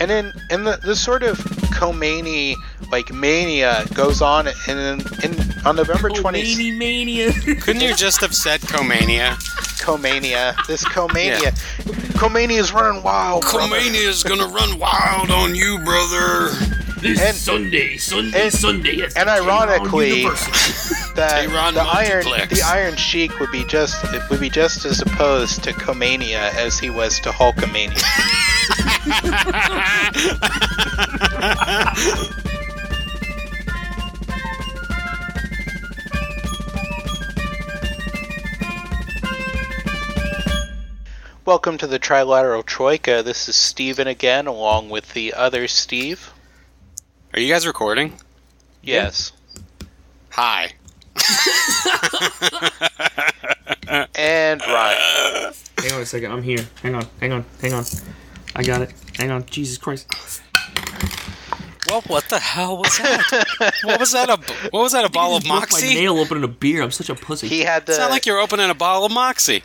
And then and the sort of Khomeini like mania goes on, and in on November 20th. Khomeini mania. Couldn't you just have said Khomania? Khomania. This Khomania. Yeah. Khomeini is running wild. Khomeini is gonna run wild on you, brother. This Sunday. And ironically, the Iron Sheik would be just as opposed to Khomania as he was to Hulkamania. Welcome to the Trilateral Troika. This is Steven again, along with the other Steve. Are you guys recording? Yes. Yeah. Hi. And Ryan. Hang on a second, I'm here. Hang on. I got it. Hang on. Jesus Christ. Well, what the hell was that? What was that, a bottle of Moxie? My nail opening a beer. I'm such a pussy. It's not like you're opening a bottle of Moxie.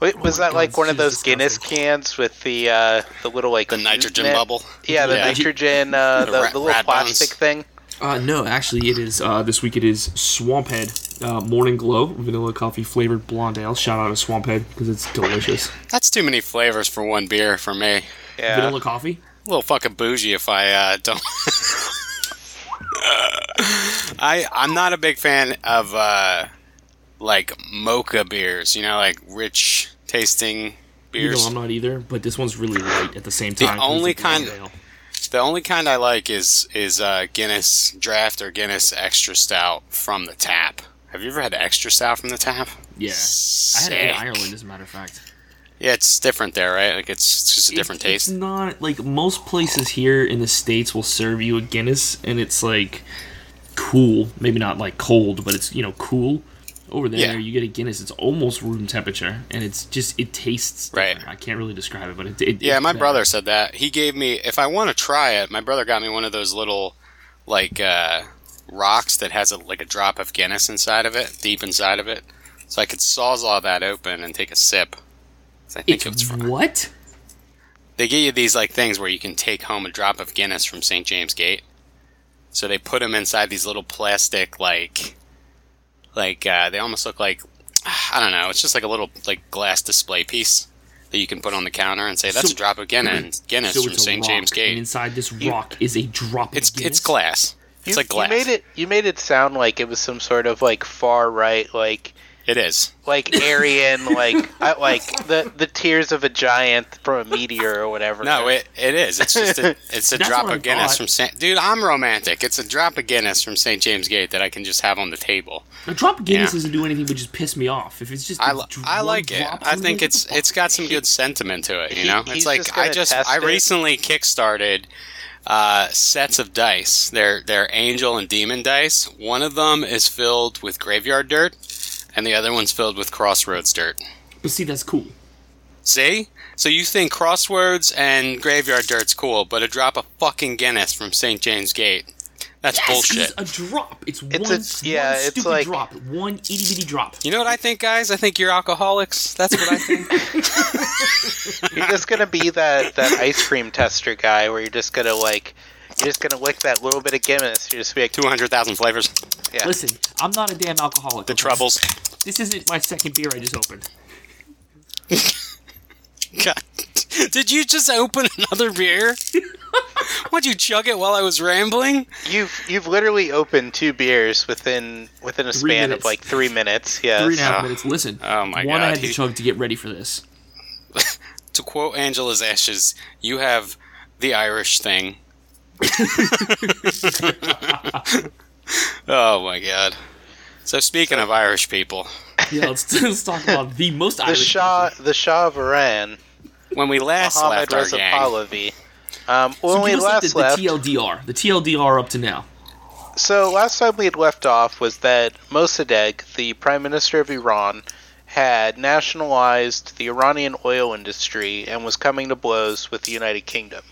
Wait, was that one of those Guinness cans with the little like the nitrogen bubble? Yeah, nitrogen, the little plastic thing. No, actually, it is. This week it is Swamphead Morning Glow Vanilla Coffee Flavored Blonde Ale. Shout out to Swamphead because it's delicious. That's too many flavors for one beer for me. Yeah. Vanilla coffee. A little fucking bougie if I don't. I'm not a big fan of. Like mocha beers, like rich tasting beers. No, I'm not either, but this one's really light at the same time. The only kind I like is Guinness Draft or Guinness Extra Stout from the tap. Have you ever had Extra Stout from the tap? Yeah. Sick. I had it in Ireland, as a matter of fact. Yeah, it's different there, right? Like it's just a different taste. It's not like most places here in the States will serve you a Guinness and it's like cool, maybe not like cold, but it's cool. Over there, yeah. You get a Guinness. It's almost room temperature, and it's just it tastes different. Right. I can't really describe it, but my brother said that. He gave me if I want to try it. My brother got me one of those little like rocks that has a drop of Guinness inside of it, deep inside of it, so I could sawzall that open and take a sip. I think it's what they give you these like things where you can take home a drop of Guinness from St. James Gate. So they put them inside these little plastic like. They almost look like, I don't know, it's just like a little like glass display piece that you can put on the counter and say, that's a drop of Guinness from St. James Gate. And inside this rock is a drop of Guinness? It's glass. It's like glass. You made it sound like it was some sort of like far right, like... It is. Like Aryan, like the tears of a giant from a meteor or whatever. No, it is. It's just a drop of Guinness from St. Dude, I'm romantic. It's a drop of Guinness from St. James Gate that I can just have on the table. A drop of Guinness doesn't do anything but just piss me off. If it's just I like it. I think it's got some good sentiment to it. It's like I recently kickstarted sets of dice. They're angel and demon dice. One of them is filled with graveyard dirt. And the other one's filled with crossroads dirt. But see, that's cool. See? So you think crossroads and graveyard dirt's cool, but a drop of fucking Guinness from St. James Gate. That's bullshit. It's a drop. It's one drop. One itty-bitty drop. You know what I think, guys? I think you're alcoholics. That's what I think. You're just going to be that ice cream tester guy where you're just going to, like... You're just going to lick that little bit of Guinness. You're just going to be like 200,000 flavors. Yeah. Listen, I'm not a damn alcoholic. The troubles. This isn't my second beer I just opened. God. Did you just open another beer? Would you chug it while I was rambling? You've literally opened two beers within a span of like 3 minutes. Yes. 3.5 minutes. Listen, one I had to chug to get ready for this. To quote Angela's Ashes, you have the Irish thing. Oh my god. So speaking of Irish people, yeah, let's talk about the most Irish people. The Shah of Iran. When we last Mohammad left Reza our gang Pahlavi. The TLDR up to now. So last time we had left off was that Mossadegh, the Prime Minister of Iran, had nationalized the Iranian oil industry and was coming to blows with the United Kingdom.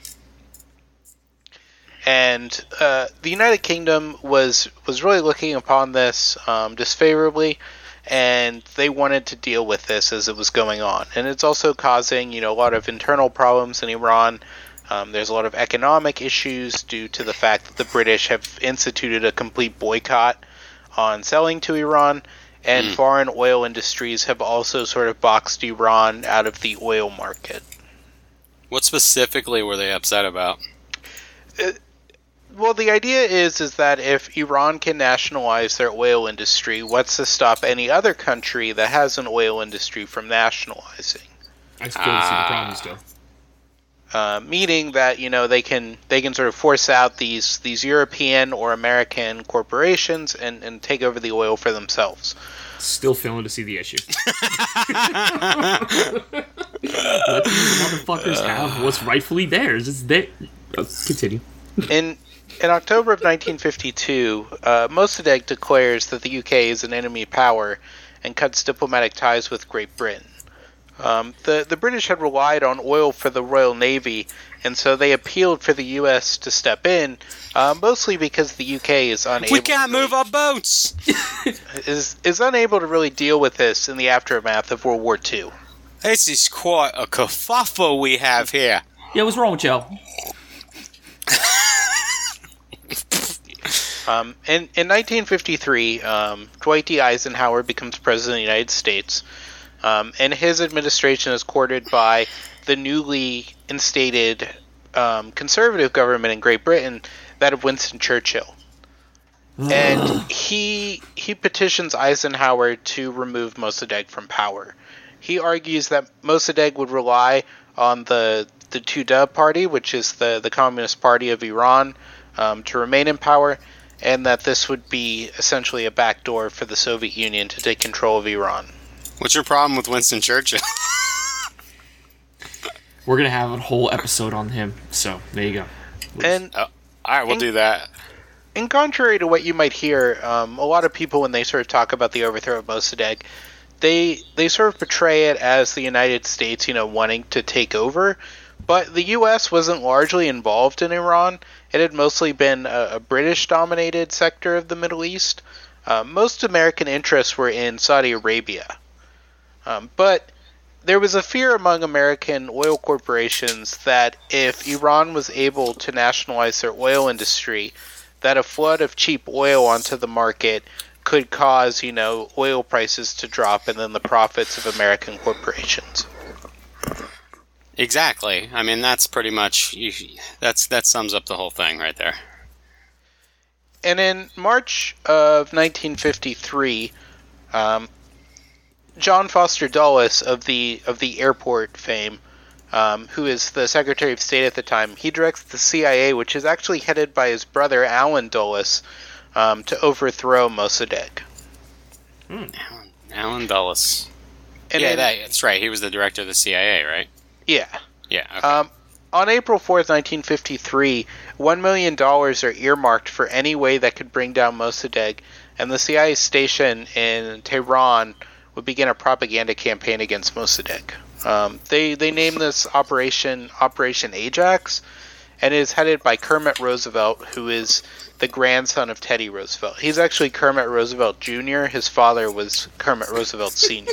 And the United Kingdom was really looking upon this disfavorably, and they wanted to deal with this as it was going on. And it's also causing, a lot of internal problems in Iran. There's a lot of economic issues due to the fact that the British have instituted a complete boycott on selling to Iran, and foreign oil industries have also sort of boxed Iran out of the oil market. What specifically were they upset about? Well, the idea is that if Iran can nationalize their oil industry, what's to stop any other country that has an oil industry from nationalizing? I still see the problem still. Meaning that, you know, they can sort of force out these European or American corporations and take over the oil for themselves. Still failing to see the issue. Let these motherfuckers have what's rightfully theirs. It's there. Let's continue. In October of 1952, Mossadegh declares that the UK is an enemy power and cuts diplomatic ties with Great Britain. The British had relied on oil for the Royal Navy, and so they appealed for the U.S. to step in, mostly because the U.K. is unable. We can't move our boats. is unable to really deal with this in the aftermath of World War II. This is quite a kerfuffle we have here. Yeah, what's wrong with y'all? In 1953, Dwight D. Eisenhower becomes president of the United States. And his administration is courted by the newly instated conservative government in Great Britain, that of Winston Churchill. And he petitions Eisenhower to remove Mossadegh from power. He argues that Mossadegh would rely on the Tudeh party, which is the Communist Party of Iran, to remain in power, and that this would be essentially a backdoor for the Soviet Union to take control of Iran. What's your problem with Winston Churchill? We're going to have a whole episode on him, so there you go. All right, we'll do that. And contrary to what you might hear, a lot of people, when they sort of talk about the overthrow of Mossadegh, they sort of portray it as the United States, you know, wanting to take over. But the U.S. wasn't largely involved in Iran. It had mostly been a British-dominated sector of the Middle East. Most American interests were in Saudi Arabia. But there was a fear among American oil corporations that if Iran was able to nationalize their oil industry, that a flood of cheap oil onto the market could cause, you know, oil prices to drop and then the profits of American corporations. Exactly. I mean, that's pretty much that sums up the whole thing right there. And in March of 1953, John Foster Dulles of the airport fame, who is the Secretary of State at the time, he directs the CIA, which is actually headed by his brother Alan Dulles, to overthrow Mossadegh. Alan Dulles. And that's right. He was the director of the CIA, right? Yeah. Yeah. Okay. On April 4th, 1953, $1 million are earmarked for any way that could bring down Mossadegh, and the CIA station in Tehran would begin a propaganda campaign against Mossadegh. They named this Operation Ajax, and it is headed by Kermit Roosevelt, who is the grandson of Teddy Roosevelt. He's actually Kermit Roosevelt Jr. His father was Kermit Roosevelt Sr.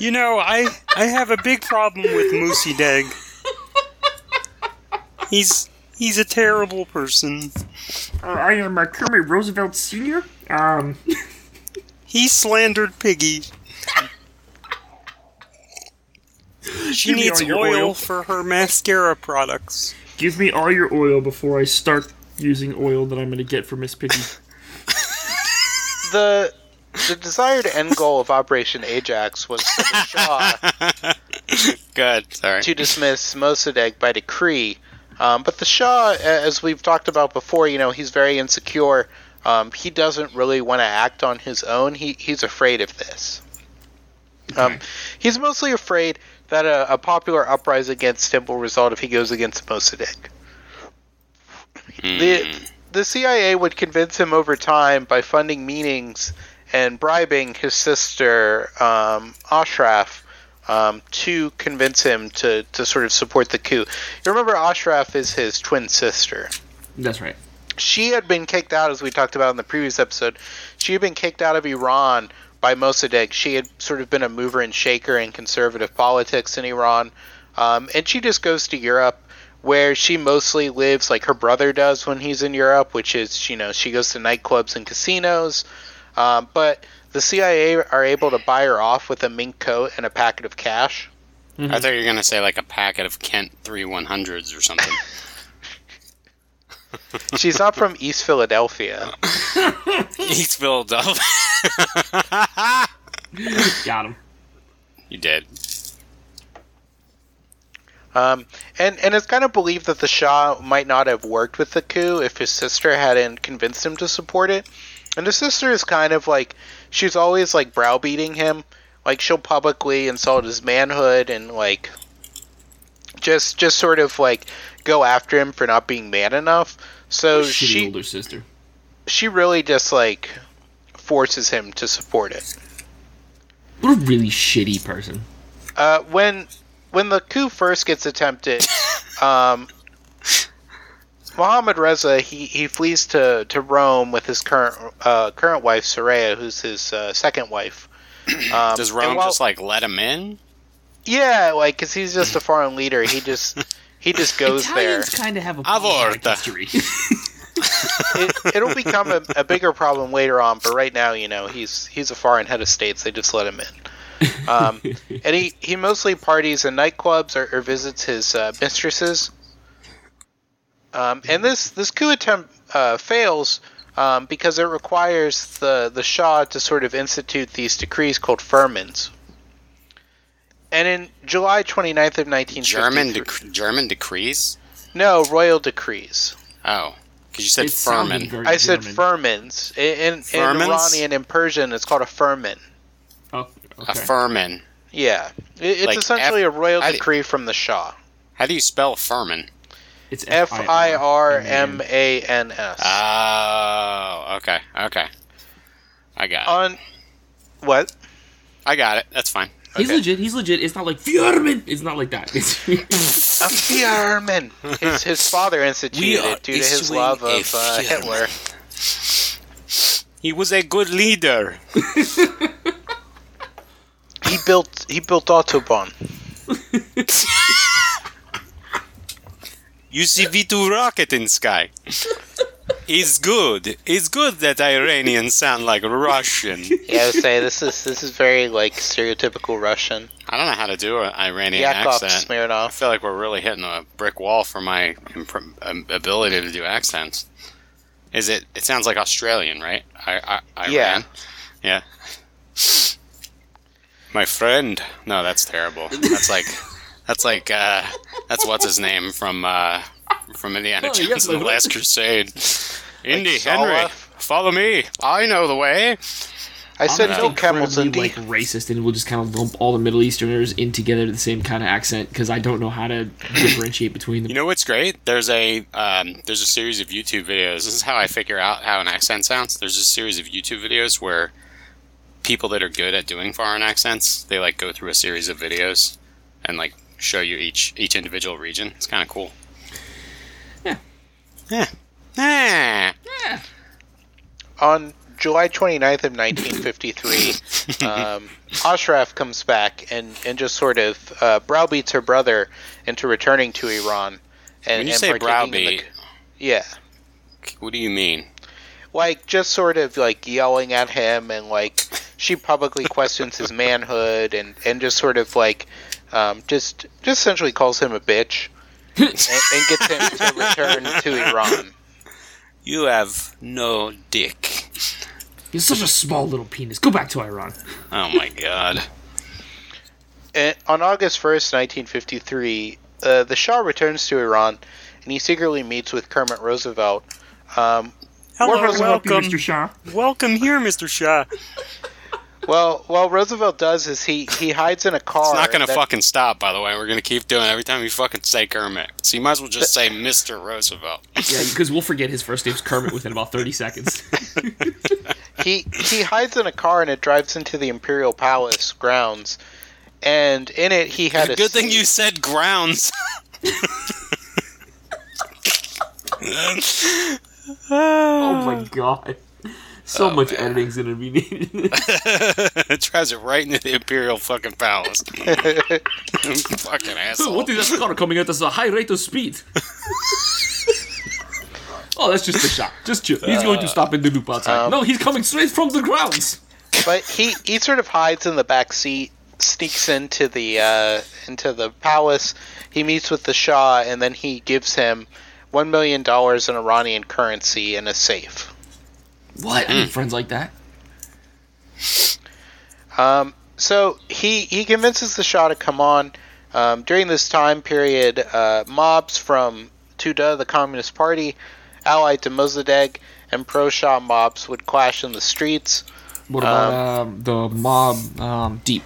You know, I have a big problem with Mossadegh. He's a terrible person. I am Kermit Roosevelt Sr. He slandered Piggy. She needs oil for her mascara products. Give me all your oil before I start using oil that I'm going to get for Miss Piggy. The desired end goal of Operation Ajax was for the Shah to dismiss Mossadegh by decree. But the Shah, as we've talked about before, you know, he's very insecure. He doesn't really want to act on his own. He's afraid of this. He's mostly afraid that a popular uprising against him will result if he goes against Mossadegh. The CIA would convince him over time by funding meetings and bribing his sister, Ashraf, to convince him to sort of support the coup. You remember Ashraf is his twin sister. That's right. She had been kicked out, as we talked about in the previous episode. She had been kicked out of Iran by Mossadegh. She had sort of been a mover and shaker in conservative politics in Iran. And she just goes to Europe, where she mostly lives like her brother does when he's in Europe, which is, you know, she goes to nightclubs and casinos. But the CIA are able to buy her off with a mink coat and a packet of cash. Mm-hmm. I thought you were going to say like a packet of Kent 3 100s or something. She's not from East Philadelphia. East Philadelphia. Got him. You did. And it's kind of believed that the Shah might not have worked with the coup if his sister hadn't convinced him to support it. And his sister is kind of like, she's always like browbeating him. Like, she'll publicly insult his manhood and like just sort of like go after him for not being man enough. So she's older sister. She really just like forces him to support it. What a really shitty person. When the coup first gets attempted, Mohammad Reza, he flees to Rome with his current wife, Soraya, who's his second wife. Does Rome just like let him in? Yeah, like, because he's just a foreign leader. He just goes Italians there. Kind of have a Avorta. History. It'll become a bigger problem later on, but right now, you know, he's a foreign head of state, so they just let him in. And he mostly parties in nightclubs or visits his mistresses. And this coup attempt fails because it requires the Shah to sort of institute these decrees called firmans. And in July 29th of 1953... German decrees? No, royal decrees. Oh. Because you said firman. I said firmans. In Iranian and Persian, it's called a firman. Oh, okay. A firman. Yeah. It's like essentially a royal decree from the Shah. How do you spell firman? It's Firmans. Oh, okay. I got it. What? I got it. That's fine. Okay. He's legit. It's not like Firman. It's not like that. It's a Firman. His father instituted it due to his love of Hitler. He was a good leader. He built Autobahn. You see V2 rocket in sky. It's good. It's good that Iranians sound like Russian. Yeah, I would say this is very like stereotypical Russian. I don't know how to do an Iranian accent. Smeared off. I feel like we're really hitting a brick wall for my ability to do accents. Is it? It sounds like Australian, right? Iran. Yeah. My friend. No, that's terrible. That's like. That's what's his name from Indiana Jones and the Last Crusade. Indy, like Henry, follow me. I know the way. I said no camels, Indy. Like racist, and we'll just kind of lump all the Middle Easterners in together to the same kind of accent because I don't know how to differentiate between them. You know what's great? There's a series of YouTube videos. This is how I figure out how an accent sounds. There's a series of YouTube videos where people that are good at doing foreign accents, they like go through a series of videos and like show you each individual region. It's kind of cool. Yeah. On July 29th of 1953, Ashraf comes back and just sort of browbeats her brother into returning to Iran. And, when you say browbeat... Yeah. What do you mean? Like, just sort of, like, yelling at him, and, like, she publicly questions his manhood, and just sort of, like... just essentially calls him a bitch and gets him to return to Iran. You have no dick. You're such a small little penis. Go back to Iran. Oh my god. And on August 1st, 1953, the Shah returns to Iran and he secretly meets with Kermit Roosevelt. Hello, welcome, Mr. Shah. Welcome here, Mr. Shah. Well, what Roosevelt does is he hides in a car. It's not going to fucking stop, by the way. We're going to keep doing it every time you fucking say Kermit. So you might as well just say Mr. Roosevelt. Yeah, because we'll forget his first name's Kermit within about 30 seconds. He hides in a car and it drives into the Imperial Palace grounds. And in it, he had Good thing you said grounds. Oh, my God. So much editing's gonna be needed. It tries it right into the Imperial fucking palace. Fucking asshole. What is that car coming at us at a high rate of speed? Oh, that's just a shot. Just chill. He's going to stop in the loop outside. No, he's coming straight from the grounds. But he sort of hides in the back seat, sneaks into the palace. He meets with the Shah, and then he gives him $1 million in Iranian currency in a safe. What? I need friends like that. So he convinces the Shah to come on. During this time period, mobs from Tudeh, the Communist Party, allied to Mossadegh, and pro-Shah mobs would clash in the streets. What about the mob deep?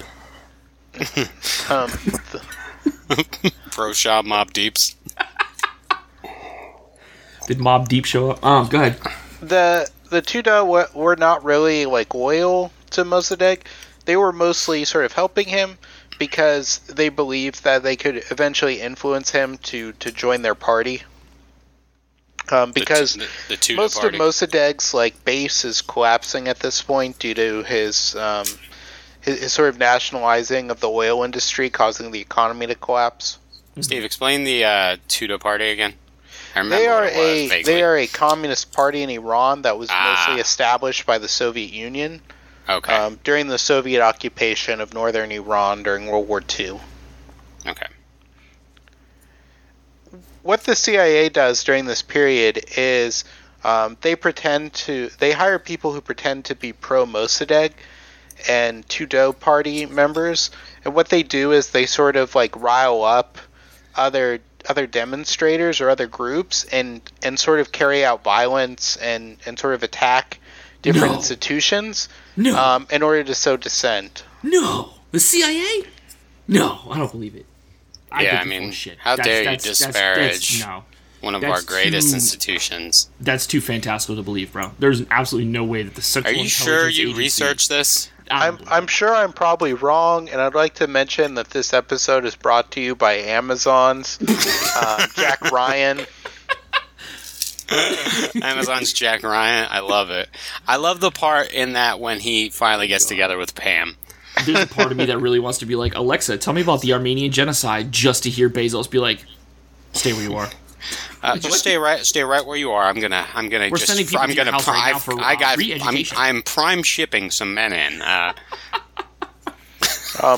Pro-Shah mob deeps. Did mob deep show up? Go ahead. The Tudeh were not really like loyal to Mossadegh. They were mostly sort of helping him because they believed that they could eventually influence him to join their party. Because the most party. Of Mossadegh's like base is collapsing at this point due to his sort of nationalizing of the oil industry, causing the economy to collapse. Steve, explain the Tudeh party again. They are a communist party in Iran that was mostly established by the Soviet Union during the Soviet occupation of northern Iran during World War II. Okay. What the CIA does during this period is they hire people who pretend to be pro-Mossadegh and Tudeh party members, and what they do is they sort of like rile up other demonstrators or other groups and sort of carry out violence and sort of attack different institutions in order to sow dissent. No! The CIA? No, I don't believe it. How dare you disparage one of our greatest institutions. That's too fantastical to believe, bro. There's absolutely no way that the Central Intelligence Agency... Are you sure you researched this? I'm sure I'm probably wrong, and I'd like to mention that this episode is brought to you by Amazon's Jack Ryan. Amazon's Jack Ryan. I love it. I love the part in that when he finally gets together with Pam. There's a part of me that really wants to be like, Alexa, tell me about the Armenian genocide, just to hear Bezos be like, stay where you are. Just stay right where you are. I'm prime shipping some men in.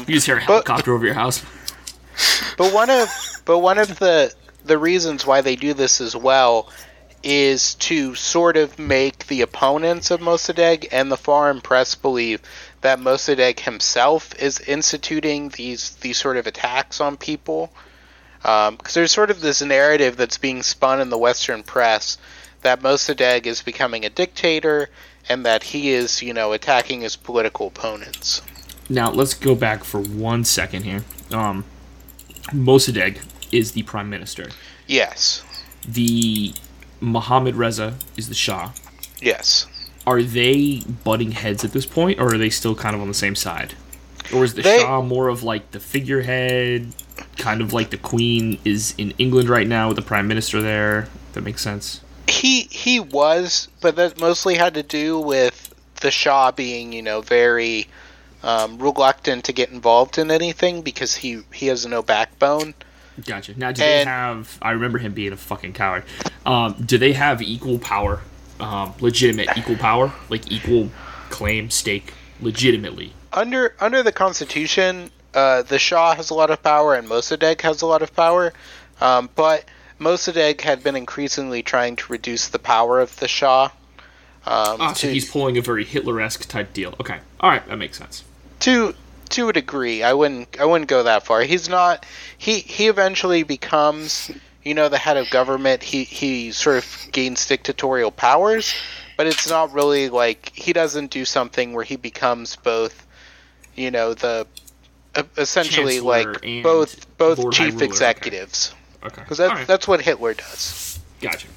You just hear a helicopter over your house. But one of the reasons why they do this as well is to sort of make the opponents of Mossadegh and the foreign press believe that Mossadegh himself is instituting these sort of attacks on people. Because there's sort of this narrative that's being spun in the Western press that Mossadegh is becoming a dictator and that he is, attacking his political opponents. Now, let's go back for 1 second here. Mossadegh is the prime minister. Yes. The Mohammad Reza is the Shah. Yes. Are they butting heads at this point, or are they still kind of on the same side? Or is the Shah more of like the figurehead... Kind of like the Queen is in England right now with the Prime Minister there. That makes sense. He was, but that mostly had to do with the Shah being, very reluctant to get involved in anything because he has no backbone. Gotcha. Now, I remember him being a fucking coward. Do they have equal power? Legitimate equal power? Like equal claim, stake, legitimately? Under the Constitution... the Shah has a lot of power and Mossadegh has a lot of power, but Mossadegh had been increasingly trying to reduce the power of the Shah. So he's pulling a very Hitler-esque type deal. Okay, all right, that makes sense. To a degree, I wouldn't go that far. He's not. He eventually becomes, the head of government. He sort of gains dictatorial powers, but it's not really like he doesn't do something where he becomes both, the essentially Chancellor like both Lord chief executives. Okay. Because that's what Hitler does. Gotcha.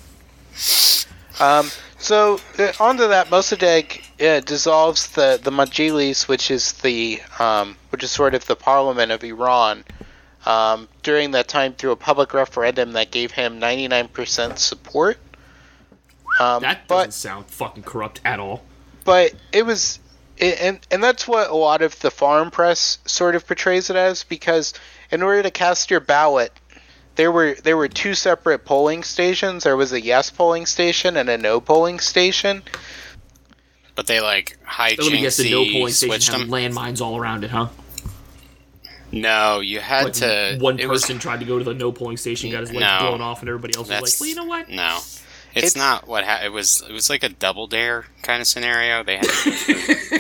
So onto that, Mossadegh dissolves the Majlis, which is sort of the parliament of Iran, during that time through a public referendum that gave him 99% support. That doesn't sound fucking corrupt at all. But it was, and that's what a lot of the foreign press sort of portrays it as, because in order to cast your ballot, there were two separate polling stations. There was a yes polling station and a no polling station. But they let me guess, the no polling station had landmines all around it, huh? No, you had to. One person tried to go to the no polling station, got his leg blown off, and everybody else was like, "Well, you know what? No, it's not what happened." It was like a double dare kind of scenario. They had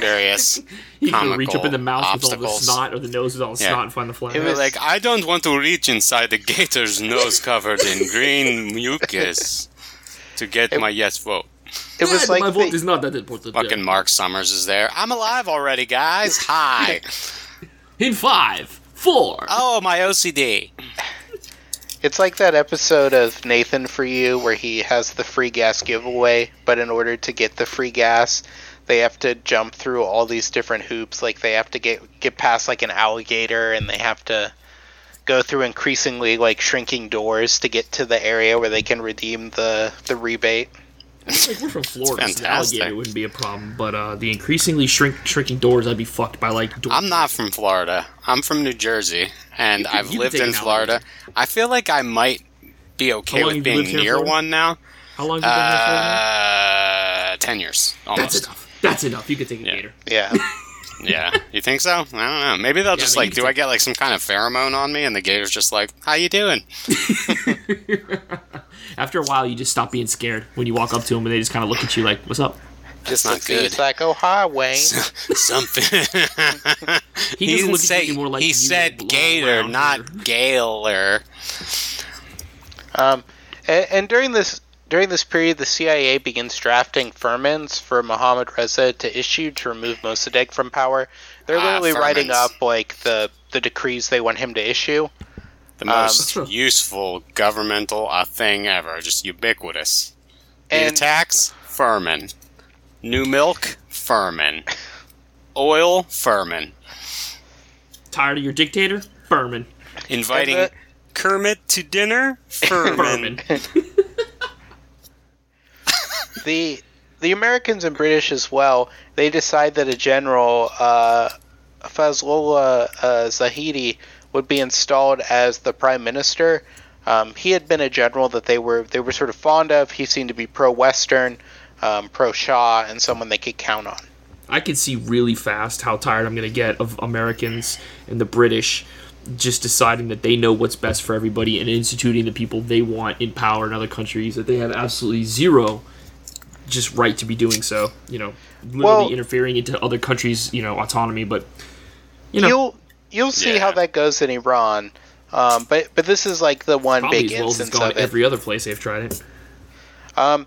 various. You could reach up in the mouth obstacles. With all the snot, or the nose with all the snot, and find the flag. It was like, I don't want to reach inside the gator's nose covered in green mucus to get my yes vote. It was like my vote is not that important. Fucking Mark Summers is there. I'm alive already, guys. Hi. In 5, 4. Oh, my OCD. It's like that episode of Nathan For You where he has the free gas giveaway, but in order to get the free gas, they have to jump through all these different hoops. Like, they have to get past, like, an alligator, and they have to go through increasingly, like, shrinking doors to get to the area where they can redeem the rebate. Like, we're from Florida, so the alligator wouldn't be a problem, but the increasingly shrinking doors, I'd be fucked by, like... I'm not from Florida. I'm from New Jersey, and I've lived in Florida. I feel like I might be okay with being near one now. How long have you been here for now? 10 years, almost. That's enough. You could take a gator. Yeah. Yeah. You think so? I don't know. Maybe they'll just, like, do I get, like, some kind of pheromone on me, and the gator's just like, how you doing? After a while, you just stop being scared when you walk up to them, and they just kind of look at you like, what's up? That's not good. It's like, oh, hi, Wayne. Something. He didn't say, anymore, like, he said gator, not Gaylor. And during this period, the CIA begins drafting firmans for Mohammad Reza to issue to remove Mossadegh from power. They're literally writing up, like, the decrees they want him to issue. The most useful governmental thing ever. Just ubiquitous. Need a tax? Firman. New milk? Firman. Oil? Firman. Tired of your dictator? Firman. Inviting Kermit to dinner? Firman. The Americans and British as well, they decide that a general, Fazlullah Zahedi, would be installed as the prime minister. He had been a general that they were sort of fond of. He seemed to be pro-Western, pro-Shah, and someone they could count on. I could see really fast how tired I'm going to get of Americans and the British just deciding that they know what's best for everybody and instituting the people they want in power in other countries that they have absolutely zero just right to be doing so. You know, literally interfering into other countries' autonomy. But you'll see how that goes in Iran, but this is like the one probably big instance of it. Every other place they've tried it. And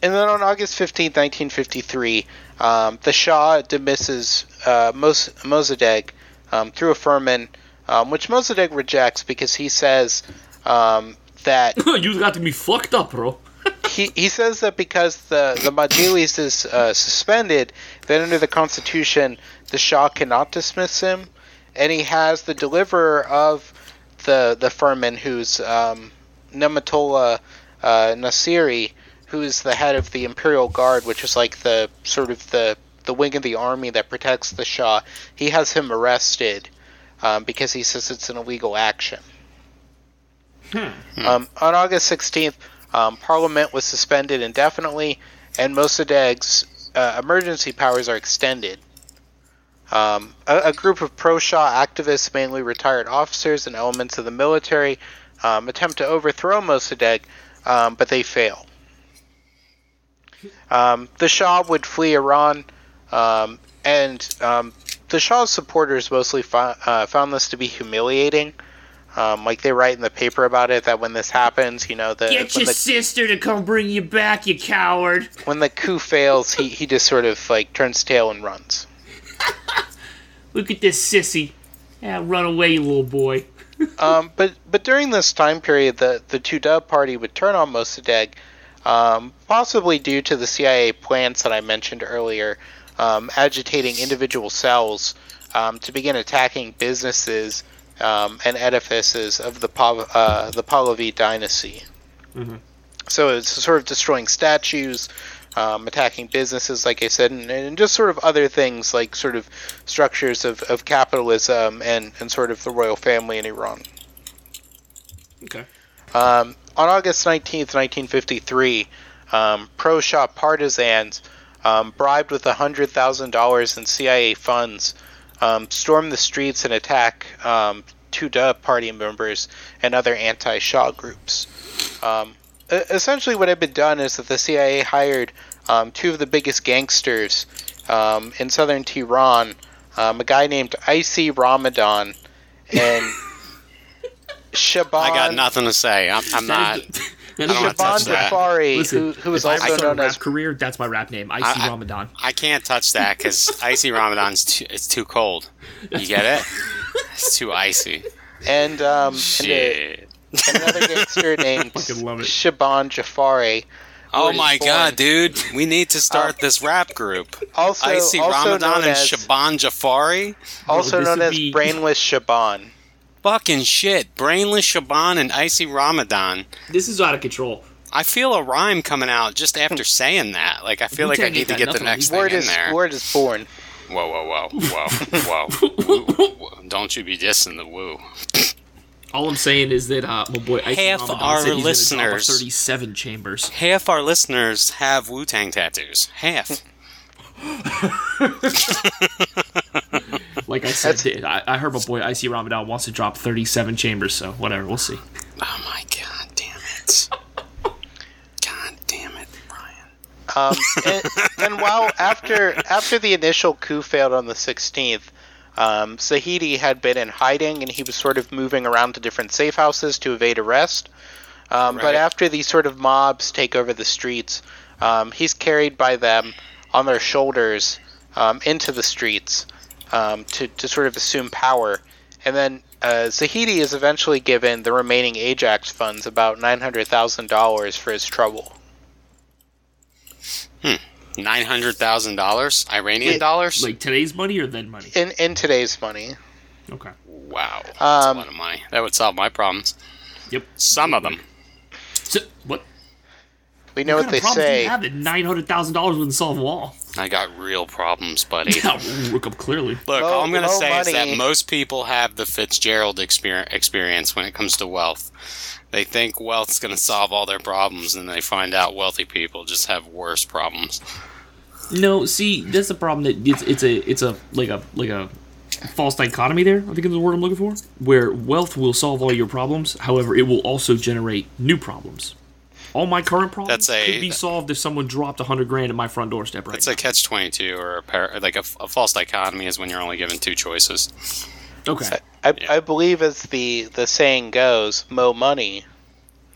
then on August 15, 1953, the Shah dismisses Mossadegh through a firman, which Mossadegh rejects because he says that you got me fucked up, bro. He says that because the Majlis is suspended, then under the Constitution, the Shah cannot dismiss him. And he has the deliverer of the firman, who's Nematullah Nasiri, who's the head of the Imperial Guard, which is like the sort of the wing of the army that protects the Shah. He has him arrested because he says it's an illegal action. On August 16th, Parliament was suspended indefinitely, and Mossadegh's emergency powers are extended. A group of pro-Shah activists, mainly retired officers and elements of the military, attempt to overthrow Mossadegh, but they fail. The Shah would flee Iran, and the Shah's supporters mostly found this to be humiliating. Like, they write in the paper about it, that when this happens, get your sister to come bring you back, you coward! When the coup fails, he just sort of, like, turns tail and runs. Look at this sissy. Yeah, run away, you little boy. But during this time period, the Tudeh party would turn on Mossadegh, possibly due to the CIA plans that I mentioned earlier, agitating individual cells to begin attacking businesses and edifices of the Pahlavi dynasty. Mm-hmm. So it's sort of destroying statues, attacking businesses, like I said, and just sort of other things like sort of structures of capitalism and sort of the royal family in Iran. Okay. On August 19th, 1953, pro-Shah partisans bribed with $100,000 in CIA funds, stormed the streets and attack Tudeh party members and other anti-Shah groups. Essentially what had been done is that the CIA hired two of the biggest gangsters in southern Tehran, a guy named Icy Ramadan and Shaban... I got nothing to say. I'm not... Shaban Jafari, who was also known as... Career, that's my rap name, Icy Ramadan. I can't touch that because Icy Ramadan's it's too cold. You get it? It's too icy. And and another gangster named Shaban Jafari. Oh my god, dude! We need to start this rap group. Also, Icy Ramadan and Shaban Jafari, also known as Brainless Shaban. Fucking shit, Brainless Shaban and Icy Ramadan. This is out of control. I feel a rhyme coming out just after saying that. Like I feel like I need to get the next thing in there. Word is born. Whoa, whoa, whoa, whoa, whoa! Don't you be dissing the woo. All I'm saying is that my boy Icy half our listeners, 37 chambers. Half our listeners have Wu-Tang tattoos. Half. Like I said, I heard my boy Icy Ramadan wants to drop 37 chambers. So whatever, we'll see. Oh my god, damn it! God damn it, Ryan. And while after the initial coup failed on the 16th. Zahedi had been in hiding, and he was sort of moving around to different safe houses to evade arrest. Right. But after these sort of mobs take over the streets, he's carried by them on their shoulders into the streets to sort of assume power. And then Zahedi is eventually given the remaining Ajax funds, about $900,000 for his trouble. $900,000 Iranian dollars? Like today's money or then money? In today's money. Okay. Wow. That's a lot of money. That would solve my problems. Yep. Some of them. So, what? We know what they say. You have that $900,000 wouldn't solve them all. I got real problems, buddy. Look up clearly. Look, all I'm going to say is that most people have the Fitzgerald experience when it comes to wealth. They think wealth's going to solve all their problems, and they find out wealthy people just have worse problems. No, see, that's the problem. That it's a false dichotomy there, I think is the word I'm looking for, where wealth will solve all your problems. However, it will also generate new problems. All my current problems could be solved if someone dropped $100,000 at my front doorstep right now. That's a catch-22 or a false dichotomy is when you're only given two choices. Okay. So, I believe as the saying goes, mo money,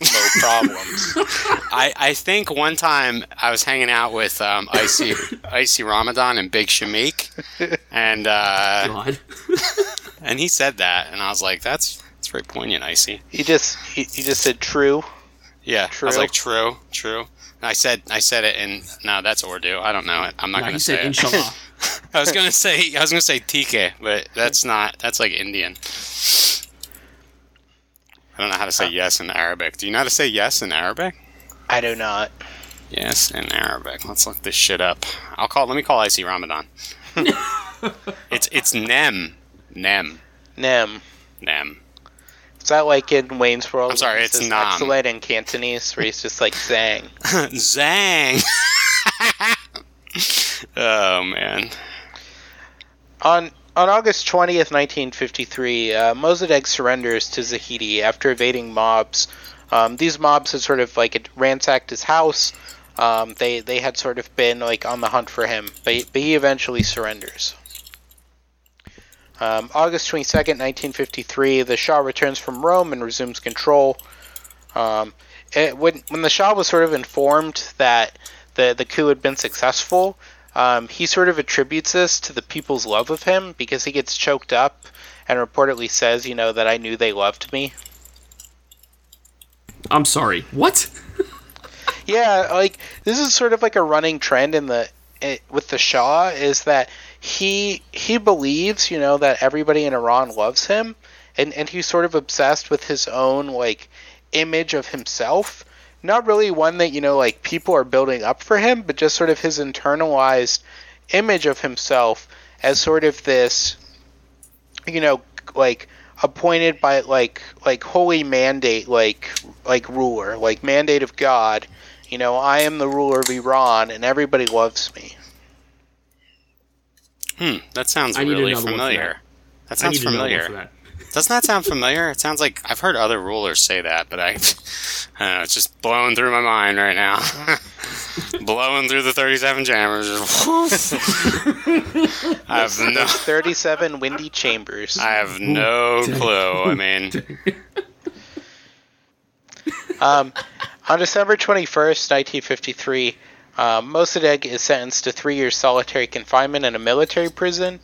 mo problems. I think one time I was hanging out with Icy Ramadan and Big Shamik, and and he said that, and I was like, that's very poignant, Icy. He just said true. Yeah, true. I was like true. And I said it in that's Urdu. I don't know it. I'm not going to say it. Inshallah. I was gonna say TK, but that's like Indian. I don't know how to say yes in Arabic. Do you know how to say yes in Arabic? I do not. Yes in Arabic. Let's look this shit up. Let me call Icy Ramadan. It's Nem. Nem. Nem. Nem. Is that like in Wayne's World? I'm sorry, it's not. Excellent in Cantonese where he's just like Zang. Zang. Oh man! On August 20th, 1953, Mossadegh surrenders to Zahedi after evading mobs. These mobs had sort of like ransacked his house. They had sort of been like on the hunt for him, but he eventually surrenders. August 22nd, 1953, the Shah returns from Rome and resumes control. When the Shah was sort of informed that the coup had been successful, he sort of attributes this to the people's love of him because he gets choked up and reportedly says, that I knew they loved me. I'm sorry. What? Yeah, like this is sort of like a running trend with the Shah is that he believes, that everybody in Iran loves him, and he's sort of obsessed with his own like image of himself. not really one that, you know, like people are building up for him, but just sort of his internalized image of himself as sort of this, you know, like appointed by like holy mandate, like ruler, like mandate of God. You know, I am the ruler of Iran and everybody loves me. That sounds really familiar. That sounds familiar. Doesn't that sound familiar? It sounds like I've heard other rulers say that, but I don't know, it's just blowing through my mind right now. Blowing through the 37 chambers. I have no 37 windy chambers. I have no clue. I mean, on December 21st, 1953, Mossadegh is sentenced to 3 years solitary confinement in a military prison.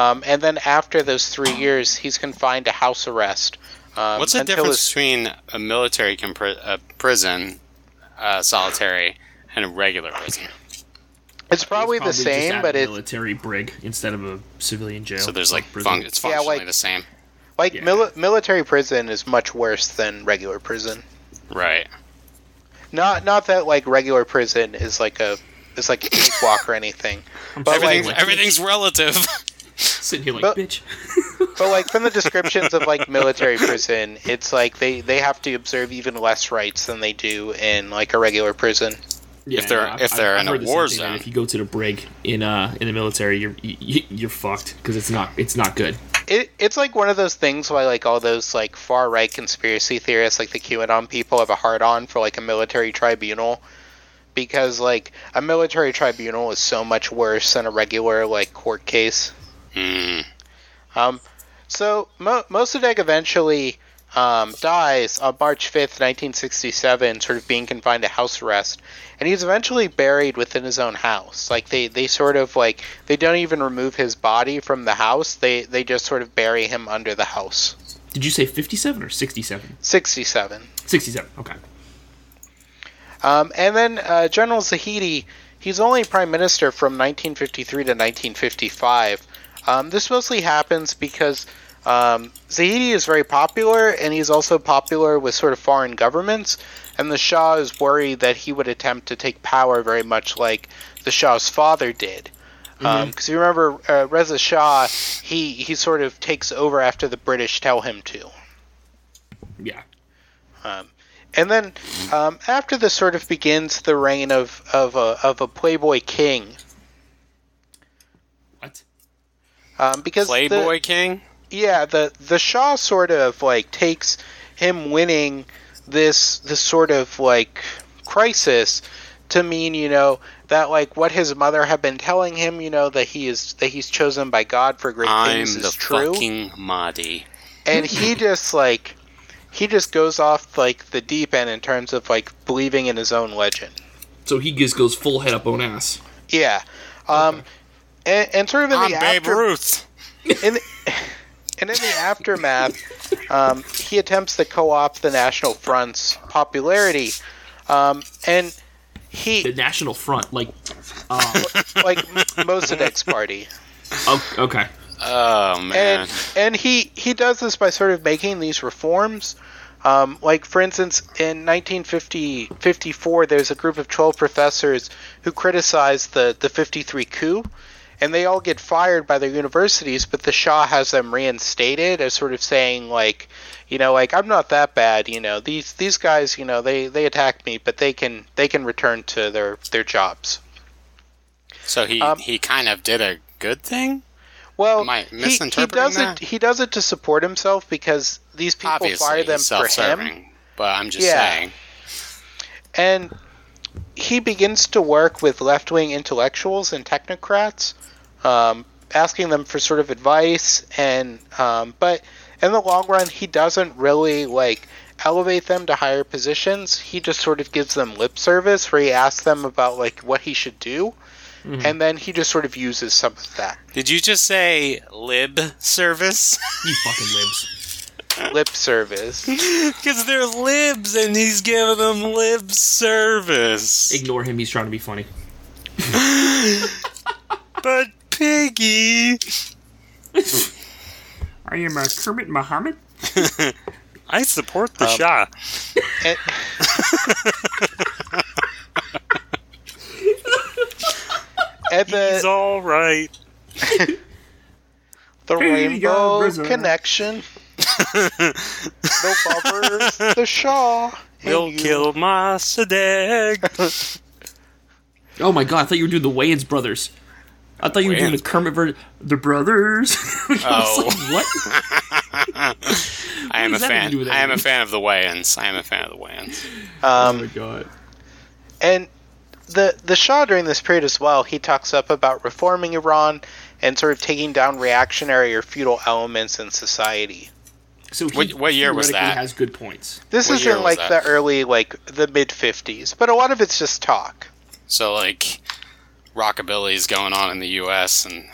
And then after those 3 years, he's confined to house arrest. What's the difference between a military prison, solitary, and a regular prison? It's probably the same, but it's a military brig instead of a civilian jail. So there's like it's functionally the same. Like military prison is much worse than regular prison. Right. Not that like regular prison is like a cakewalk or anything. But everything's relative. Sitting here like bitch. But like from the descriptions of like military prison, it's like they have to observe even less rights than they do in like a regular prison. Yeah, if they're in a war zone, if you go to the brig in the military, you're fucked because it's not good. It's like one of those things why like all those like far right conspiracy theorists like the QAnon people have a hard on for like a military tribunal. Because like a military tribunal is so much worse than a regular like court case. So Mossadegh eventually dies on March 5th, 1967, sort of being confined to house arrest, and he's eventually buried within his own house. Like they sort of like they don't even remove his body from the house. They just sort of bury him under the house. Did you say 57 or 67? 67. Okay. And then General Zahedi. He's only prime minister from 1953 to 1955. This mostly happens because Zahedi is very popular, and he's also popular with sort of foreign governments, and the Shah is worried that he would attempt to take power very much like the Shah's father did. Because you remember, Reza Shah, he sort of takes over after the British tell him to. Yeah. And then after this sort of begins the reign of a Playboy king. What? Because Playboy king? Yeah, the Shah sort of like takes him winning this sort of like crisis to mean, you know, that like what his mother had been telling him, you know, that he's chosen by God for great things is true. I'm the fucking Mahdi. And he just like. He just goes off, like, the deep end in terms of, like, believing in his own legend. So he just goes full head up on ass. Yeah. Okay. And sort of in in the aftermath, he attempts to co-opt the National Front's popularity. And he... The National Front, like... like Mossadegh's party. Oh, okay. Oh, man. And he does this by sort of making these reforms. Like, for instance, in 1954, there's a group of 12 professors who criticized the 53 coup, and they all get fired by their universities, but the Shah has them reinstated as sort of saying, like, you know, like, I'm not that bad, you know. These guys, you know, they attacked me, but they can return to their jobs. So he kind of did a good thing? Well, he does it to support himself because these people obviously fire them for him. But I'm just saying. And he begins to work with left-wing intellectuals and technocrats, asking them for sort of advice. And but in the long run, he doesn't really like elevate them to higher positions. He just sort of gives them lip service, where he asks them about like what he should do. Mm-hmm. And then he just sort of uses some of that. Did you just say lib service? You fucking libs. Lip service. Because they're libs and he's giving them lib service. Ignore him, he's trying to be funny. But Piggy... I am Kermit Muhammad. I support the Shah. He's all right. The rainbow connection. The bubbers, the Shaw. We'll kill Mossadegh. Oh my god, I thought you were doing the Wayans brothers. I thought you were doing the Kermit version. The brothers? Oh. Like, what? I am a fan. I am a fan of the Wayans. Oh my god. And the Shah during this period as well, he talks up about reforming Iran and sort of taking down reactionary or feudal elements in society. So what year was that? Has good points. This is in like the early, like the mid 50s, but a lot of it's just talk. So like rockabilly is going on in the U.S. and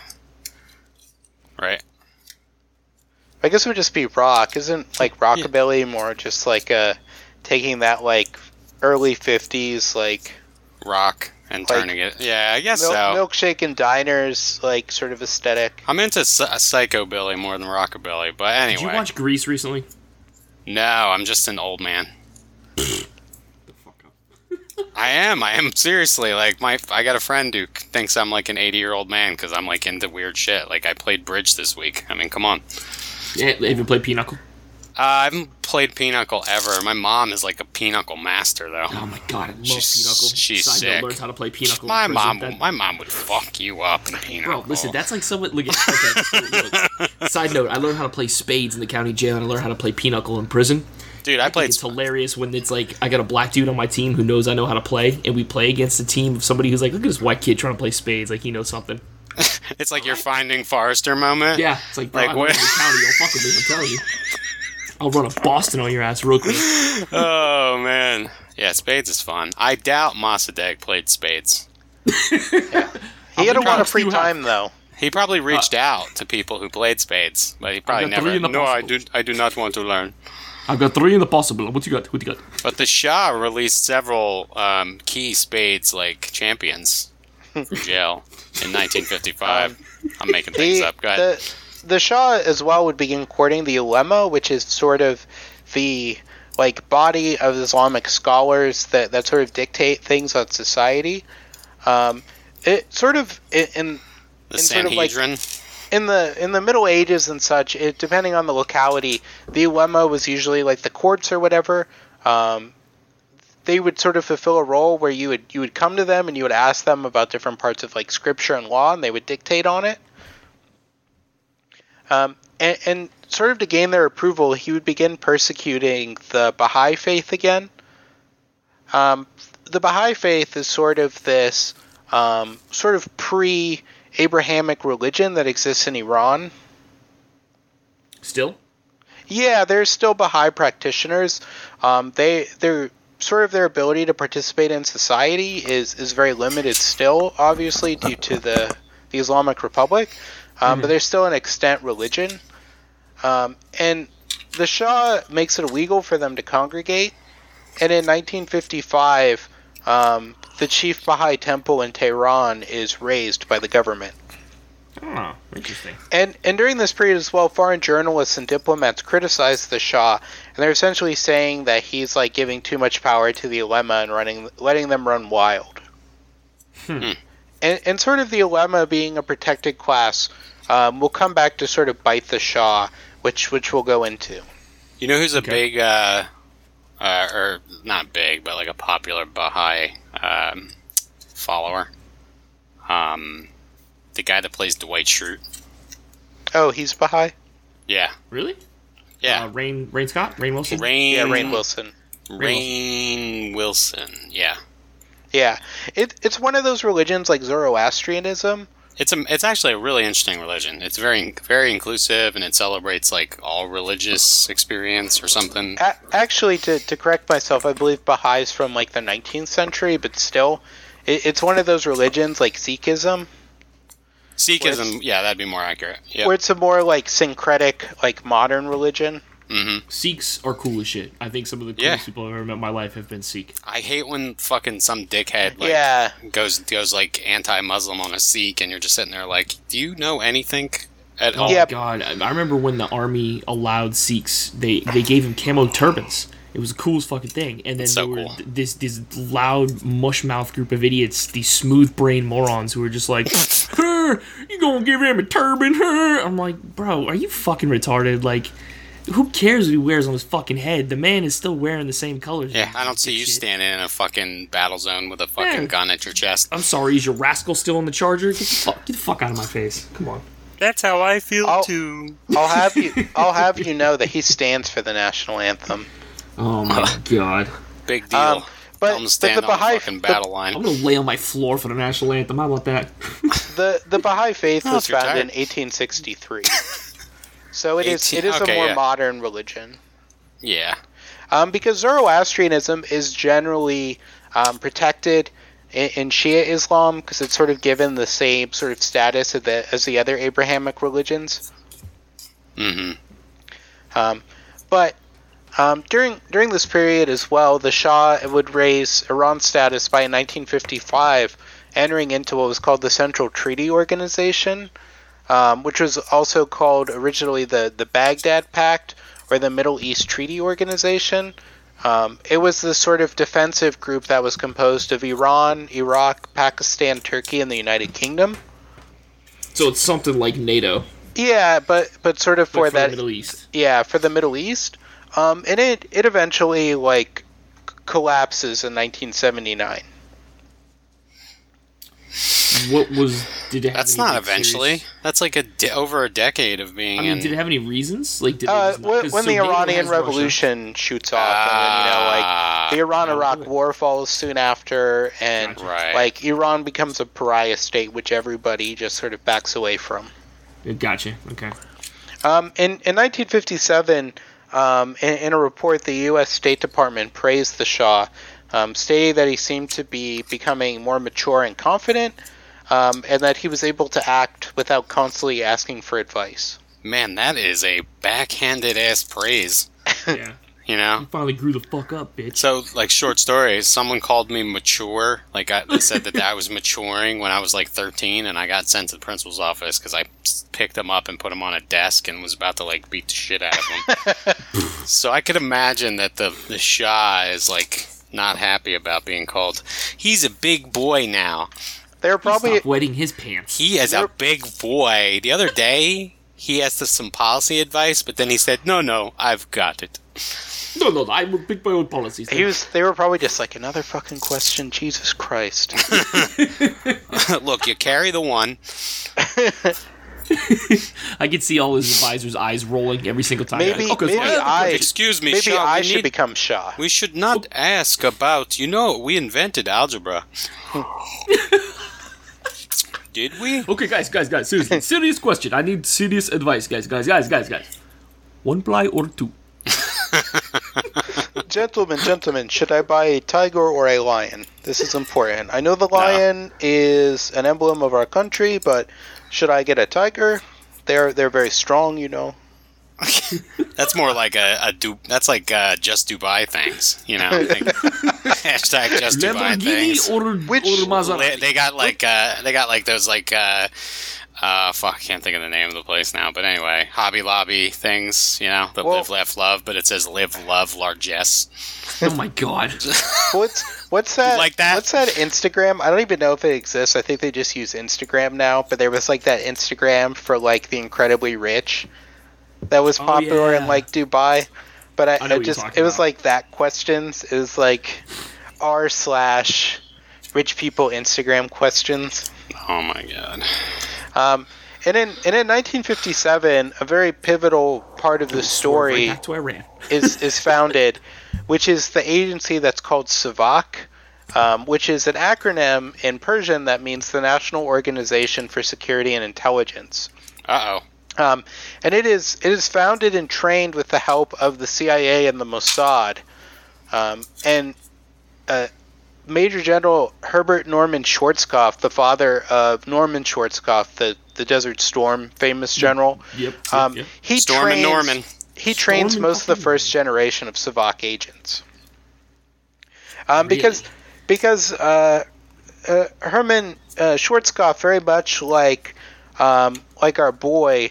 right. I guess it would just be rock, isn't like rockabilly more just like taking that like early 50s like rock and like, turning it. Yeah, I guess milkshake and diners like sort of aesthetic. I'm into psychobilly more than rockabilly, but anyway. Did you watch Grease recently? No, I'm just an old man. I am seriously like I got a friend who thinks I'm like an 80-year-old man because I'm like into weird shit. Like I played bridge this week. I mean, come on. Yeah, have you played Pinochle? I haven't played Pinochle ever. My mom is like a Pinochle master, though. Oh my god, I love Pinochle. She's sick. Learns how to play Pinochle. My mom would fuck you up in Pinochle. Bro, listen, that's like somewhat. Okay, side note: I learned how to play spades in the county jail, and I learned how to play Pinochle in prison. Dude, I played. It's hilarious when it's like I got a black dude on my team who knows I know how to play, and we play against a team of somebody who's like, look at this white kid trying to play spades, like he knows something. It's like your Finding Forrester moment. Yeah, it's like, bro, like I'm in the county, don't fuck with me, I'm telling you. I'll run a Boston on your ass real quick. Oh, man. Yeah, spades is fun. I doubt Mossadegh played spades. Yeah. He had a lot of free time, though. He probably reached out to people who played spades, but he probably never... I do not want to learn. I've got three in the possible. What you got? But the Shah released several key spades, like, champions from jail in 1955. I'm making things up. Go ahead. The Shah as well would begin courting the Ulema, which is sort of the like body of Islamic scholars that sort of dictate things on society. It sort of in sort of like in the Middle Ages and such. It depending on the locality, the Ulema was usually like the courts or whatever. They would sort of fulfill a role where you would come to them and you would ask them about different parts of like scripture and law, and they would dictate on it. And sort of to gain their approval, he would begin persecuting the Baha'i faith again. The Baha'i faith is sort of this sort of pre-Abrahamic religion that exists in Iran. Still? Yeah, there's still Baha'i practitioners. They're sort of their ability to participate in society is very limited still, obviously, due to the Islamic Republic. But there's still an extant religion. And the Shah makes it illegal for them to congregate. And in 1955, the chief Baha'i temple in Tehran is razed by the government. Oh, interesting. And during this period as well, foreign journalists and diplomats criticize the Shah. And they're essentially saying that he's like giving too much power to the ulema and letting them run wild. And sort of the ulema being a protected class, we'll come back to sort of bite the Shah, which we'll go into. You know who's a big, or not big, but like a popular Baha'i follower? The guy that plays Dwight Schrute. Oh, he's Baha'i? Yeah. Really? Yeah. Rain Scott? Rain Wilson? Rain Wilson, yeah. Yeah, it's one of those religions like Zoroastrianism. It's actually a really interesting religion. It's very very inclusive, and it celebrates like all religious experience or something. Actually, to correct myself, I believe Baha'is from like the 19th century, but still, it's one of those religions like Sikhism. Sikhism, yeah, that'd be more accurate. Yep. Where it's a more like syncretic, like modern religion. Mm-hmm. Sikhs are cool as shit. I think some of the coolest people I've ever met in my life have been Sikh. I hate when fucking some dickhead like goes like anti-Muslim on a Sikh, and you're just sitting there like, do you know anything at all? God, I remember when the army allowed Sikhs, they gave them camo turbans, It was the coolest fucking thing. And then there were this loud mushmouth group of idiots, these smooth brain morons who were just like, you gonna give him a turban? I'm like, bro, are you fucking retarded? Like, who cares what he wears on his fucking head? The man is still wearing the same colors. Yeah, I don't see you standing in a fucking battle zone with a fucking gun at your chest. I'm sorry, is your rascal still in the Charger? Get the fuck out of my face. Come on. That's how I feel too. I'll have you know that he stands for the national anthem. Oh my god. Big deal. But the Baha'i fucking battle line. I'm gonna lay on my floor for the national anthem. How about that? The Baha'i faith was founded in 1863. So it is a more modern religion. Yeah. Because Zoroastrianism is generally protected in Shia Islam because it's sort of given the same sort of status as the other Abrahamic religions. Mm-hmm. During this period as well, the Shah would raise Iran's status by 1955, entering into what was called the Central Treaty Organization, which was also called originally the Baghdad Pact or the Middle East Treaty Organization. It was the sort of defensive group that was composed of Iran, Iraq, Pakistan, Turkey, and the United Kingdom. So it's something like NATO. Yeah, but sort of for that. The Middle East. Yeah, for the Middle East. And it eventually collapses in 1979. What was? Did it have That's not eventually. Serious? That's like over a decade of being. I mean, did it have any reasons? Like, did when the Iranian Revolution shoots off, and then, you know, like the Iran-Iraq War falls soon after, and like Iran becomes a pariah state, which everybody just sort of backs away from. Gotcha. Okay. In 1957, in a report, the U.S. State Department praised the Shah, stating that he seemed to be becoming more mature and confident, and that he was able to act without constantly asking for advice. Man, that is a backhanded-ass praise. Yeah. You know? You finally grew the fuck up, bitch. So, like, short story, someone called me mature. Like, they said that I was maturing when I was, 13, and I got sent to the principal's office because I picked him up and put him on a desk and was about to, beat the shit out of him. So I could imagine that the Shah is, not happy about being called. He's a big boy now. They're probably He's not wetting his pants. He is a big boy. The other day, he asked us some policy advice, but then he said, no, I've got it. No, I will pick my own policies. They were probably just another fucking question, Jesus Christ. Look, you carry the one. I could see all his advisors' eyes rolling every single time. Maybe I should become Shah. We should not ask about, we invented algebra. Did we? Okay, guys, seriously, serious question. I need serious advice, guys. One ply or two? Gentlemen, should I buy a tiger or a lion? This is important. I know the lion is an emblem of our country, but should I get a tiger? They're very strong, That's more like that's like just Dubai things, # just Dubai things. Or Maserati. They got those I can't think of the name of the place now, but anyway, Hobby Lobby things, the live, laugh, love, but it says live, love, largesse. Oh my god. What's that? Like that? What's that Instagram? I don't even know if it exists. I think they just use Instagram now, but there was that Instagram for the incredibly rich that was popular in Dubai, but I was that questions. It was r/ rich people Instagram questions. Oh my god. And in 1957, a very pivotal part of the story is founded, which is the agency that's called SAVAK, which is an acronym in Persian that means the National Organization for Security and Intelligence. And it is founded and trained with the help of the CIA and the Mossad, and Major General Herbert Norman Schwarzkopf, the father of Norman Schwarzkopf, the Desert Storm famous general. Yep. He trains most of the first generation of SAVAK agents. Because Herman Schwarzkopf, very much like our boy,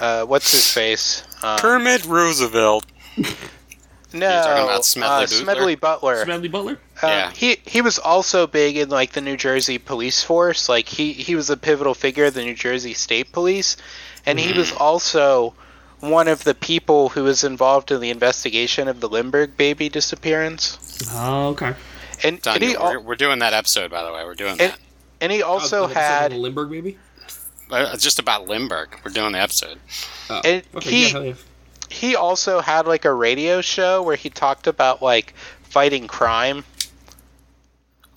what's his face? Kermit Roosevelt. No, you're talking about Smedley Butler. Smedley Butler? Yeah. He was also big in like the New Jersey police force. Like he was a pivotal figure of the New Jersey State Police, and he was also one of the people who was involved in the investigation of the Lindbergh baby disappearance. Oh, okay. And we're doing that episode, by the way. We're doing that. And he also had the Lindbergh baby. Just about Lindbergh. We're doing the episode. Oh. And okay, he also had like a radio show where he talked about like fighting crime,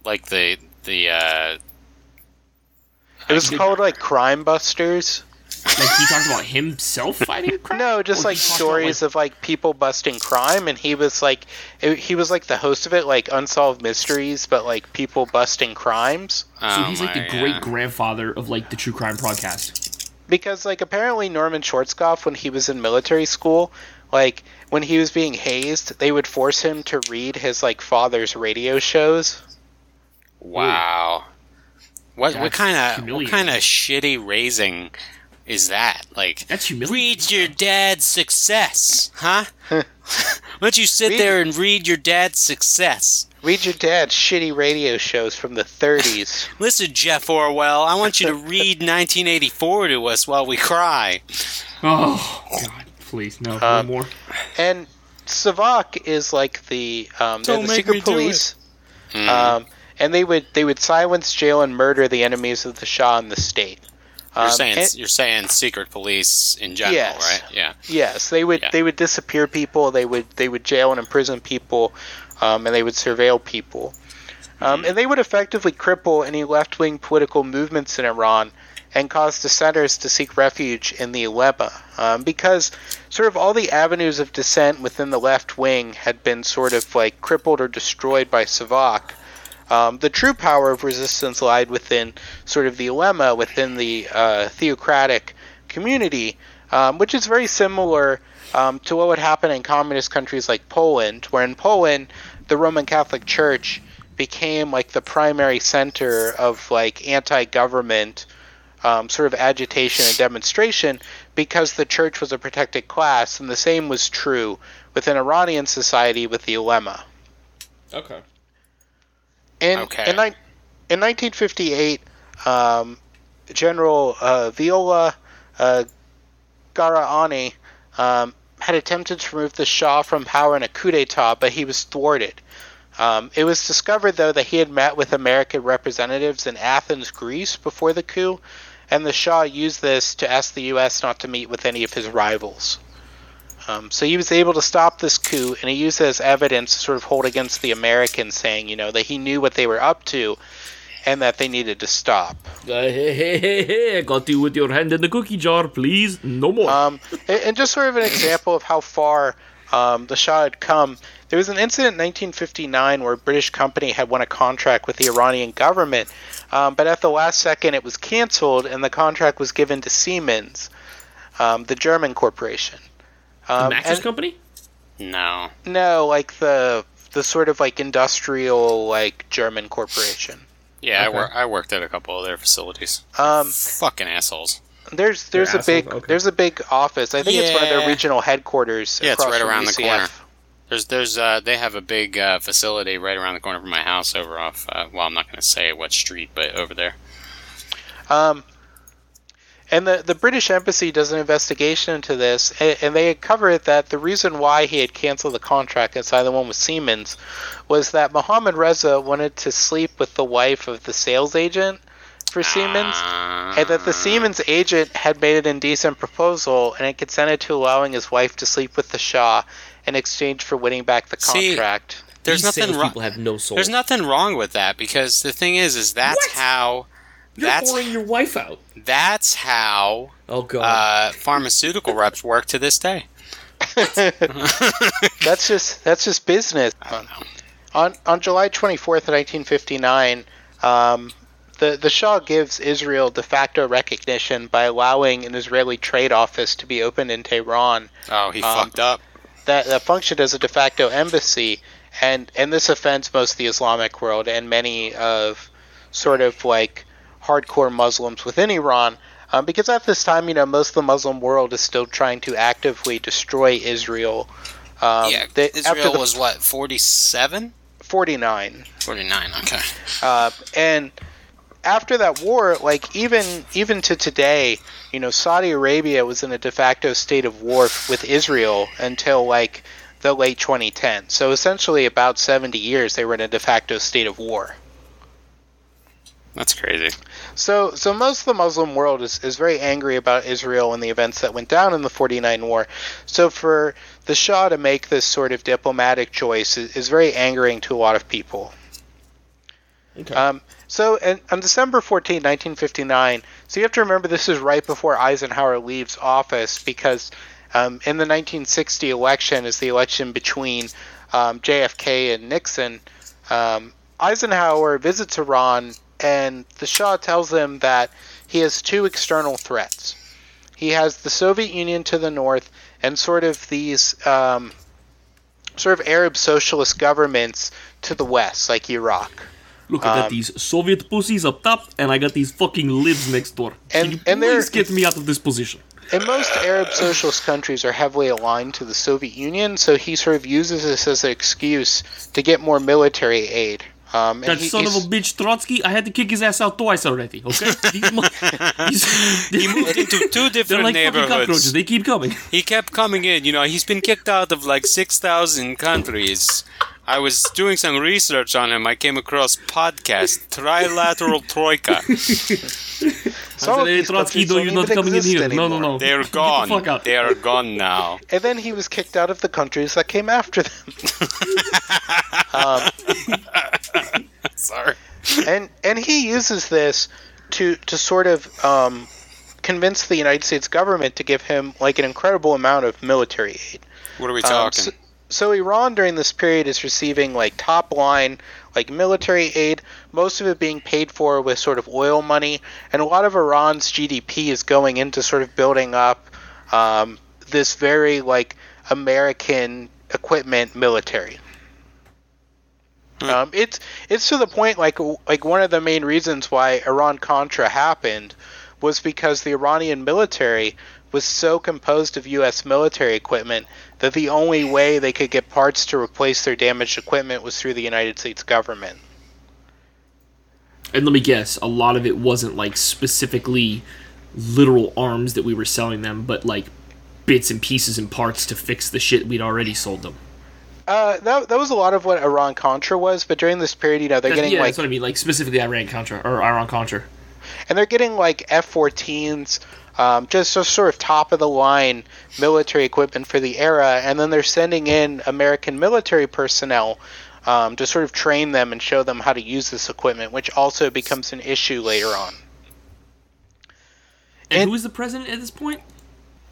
like the it was called like Crime Busters. Like he talked about himself fighting crime? No, just like stories of like people busting crime, and he was like the host of it, like Unsolved Mysteries, but like people busting crimes. So he's like the great grandfather of like the true crime podcast. Because like apparently Norman Schwarzkopf, when he was in military school, like when he was being hazed, they would force him to read his like father's radio shows. Wow. What kind of shitty raising is that? Like, that's humiliating. Read your dad's success, huh? Why don't you sit there and read your dad's success? Read your dad's shitty radio shows from the 30s. Listen, Jeff Orwell, I want you to read 1984 to us while we cry. Oh, God, please, no, no more. And SAVAK is like the secret police. And they would silence, jail, and murder the enemies of the Shah and the state. You're saying secret police in general, yes, right? Yeah. Yes, they would disappear people. They would jail and imprison people, and they would surveil people, and they would effectively cripple any left-wing political movements in Iran and cause dissenters to seek refuge in the Ulema, because sort of all the avenues of dissent within the left wing had been sort of like crippled or destroyed by SAVAK. The true power of resistance lied within sort of the Ulema, within the theocratic community, which is very similar to what would happen in communist countries like Poland, where in Poland the Roman Catholic Church became like the primary center of like anti-government sort of agitation and demonstration, because the church was a protected class, and the same was true within Iranian society with the Ulema. Okay. In 1958, General Viola Garahani had attempted to remove the Shah from power in a coup d'etat, but he was thwarted. It was discovered, though, that he had met with American representatives in Athens, Greece, before the coup, and the Shah used this to ask the U.S. not to meet with any of his rivals. So he was able to stop this coup, and he used it as evidence to sort of hold against the Americans, saying, you know, that he knew what they were up to and that they needed to stop. Hey, got you with your hand in the cookie jar, please. No more. And just sort of an example of how far the Shah had come. There was an incident in 1959 where a British company had won a contract with the Iranian government, but at the last second it was canceled, and the contract was given to Siemens, the German corporation. The mattress company? No. No, like the sort of like industrial like German corporation. Yeah, okay. I worked at a couple of their facilities. Fucking assholes. There's a big office. I think it's one of their regional headquarters. Yeah, it's right around the corner. There's they have a big facility right around the corner from my house, over off I'm not going to say what street, but over there. And the British embassy does an investigation into this, and they uncovered that the reason why he had canceled the contract inside the one with Siemens was that Mohammad Reza wanted to sleep with the wife of the sales agent for Siemens, and that the Siemens agent had made an indecent proposal and had consented to allowing his wife to sleep with the Shah in exchange for winning back the contract. There's nothing wrong with that, because the thing is that's what? How... You're pouring your wife out. That's how pharmaceutical reps work to this day. that's just business. I don't know. On July 24th, 1959, the Shah gives Israel de facto recognition by allowing an Israeli trade office to be opened in Tehran. Oh, he fucked up. That functioned as a de facto embassy, and this offends most of the Islamic world and many of sort of like hardcore Muslims within Iran, Because at this time, most of the Muslim world is still trying to actively destroy Israel. Israel was what, 47? 49. 49, okay. And after that war, even to today, Saudi Arabia was in a de facto state of war with Israel until the late 2010s. So essentially about 70 years they were in a de facto state of war. That's crazy. So most of the Muslim world is very angry about Israel and the events that went down in the 49 war. So for the Shah to make this sort of diplomatic choice is very angering to a lot of people. Okay. On December 14, 1959, so you have to remember this is right before Eisenhower leaves office, because in the 1960 election is the election between JFK and Nixon. Eisenhower visits Iran, and the Shah tells him that he has two external threats. He has the Soviet Union to the north and sort of these Arab socialist governments to the west, like Iraq. Look, I got these Soviet pussies up top, and I got these fucking libs next door. Can you please get me out of this position? And most Arab socialist countries are heavily aligned to the Soviet Union, so he sort of uses this as an excuse to get more military aid. That son of a bitch Trotsky, I had to kick his ass out twice already, okay? He moved into two different neighborhoods. Cockroaches. They keep coming. He kept coming in, he's been kicked out of 6,000 countries. I was doing some research on him. I came across podcast Trilateral Troika. So Trotsky, though, you're not coming in here. Anymore. No. They're gone. They're gone now. And then he was kicked out of the countries that came after them. Sorry. And he uses this to sort of convince the United States government to give him an incredible amount of military aid. What are we talking? So Iran during this period is receiving top line military aid, most of it being paid for with sort of oil money, and a lot of Iran's GDP is going into sort of building up this very American equipment military. It's to the point one of the main reasons why Iran-Contra happened was because the Iranian military was so composed of U.S. military equipment that the only way they could get parts to replace their damaged equipment was through the United States government. And let me guess, a lot of it wasn't specifically literal arms that we were selling them, but bits and pieces and parts to fix the shit we'd already sold them. That was a lot of what Iran-Contra was, but during this period, they're getting that's what I mean, specifically Iran-Contra, or Iran-Contra. And they're getting F-14s, just sort of top-of-the-line military equipment for the era, and then they're sending in American military personnel to sort of train them and show them how to use this equipment, which also becomes an issue later on. And who is the president at this point?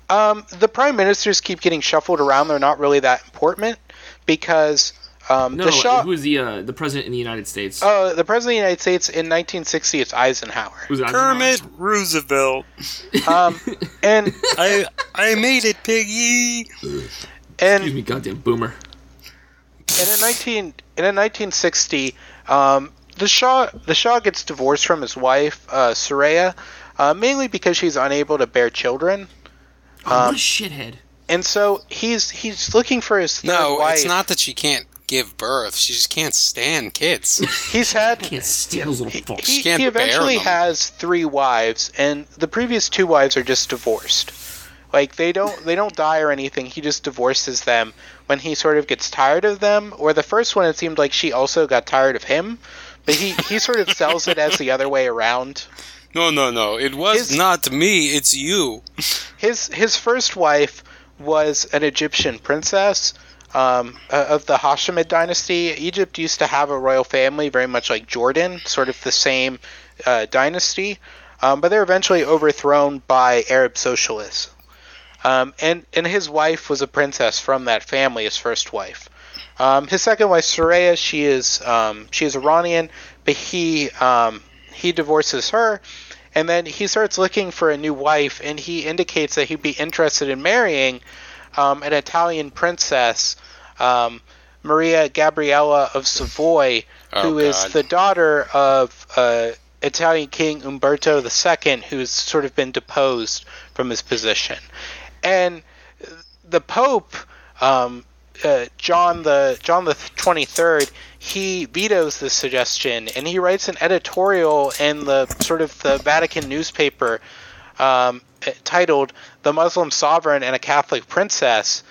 The prime ministers keep getting shuffled around. They're not really that important because... who is the president in the United States? Oh, the president of the United States in 1960, it's Eisenhower. Kermit Roosevelt. And I made it, piggy. And, excuse me, goddamn boomer. And in 1960, the Shah gets divorced from his wife, Soraya, mainly because she's unable to bear children. What a shithead! And so he's looking for his wife. No, it's not that she can't give birth. She just can't stand kids. He's had... can't stand those little folks. He eventually has three wives, and the previous two wives are just divorced. They don't die or anything. He just divorces them when he sort of gets tired of them. Or the first one, it seemed like she also got tired of him, but he sort of sells it as the other way around. No. It was not me. It's you. His first wife was an Egyptian princess. Of the Hashemid dynasty. Egypt used to have a royal family very much like Jordan, sort of the same dynasty, but they're eventually overthrown by Arab socialists. And his wife was a princess from that family, his first wife. His second wife, Soraya, she is Iranian, but he divorces her, and then he starts looking for a new wife, and he indicates that he'd be interested in marrying an Italian princess, Maria Gabriella of Savoy, who is the daughter of Italian King Umberto II, who's sort of been deposed from his position. And the Pope, John the 23rd, he vetoes this suggestion, and he writes an editorial in the sort of the Vatican newspaper titled "The Muslim Sovereign and a Catholic Princess,"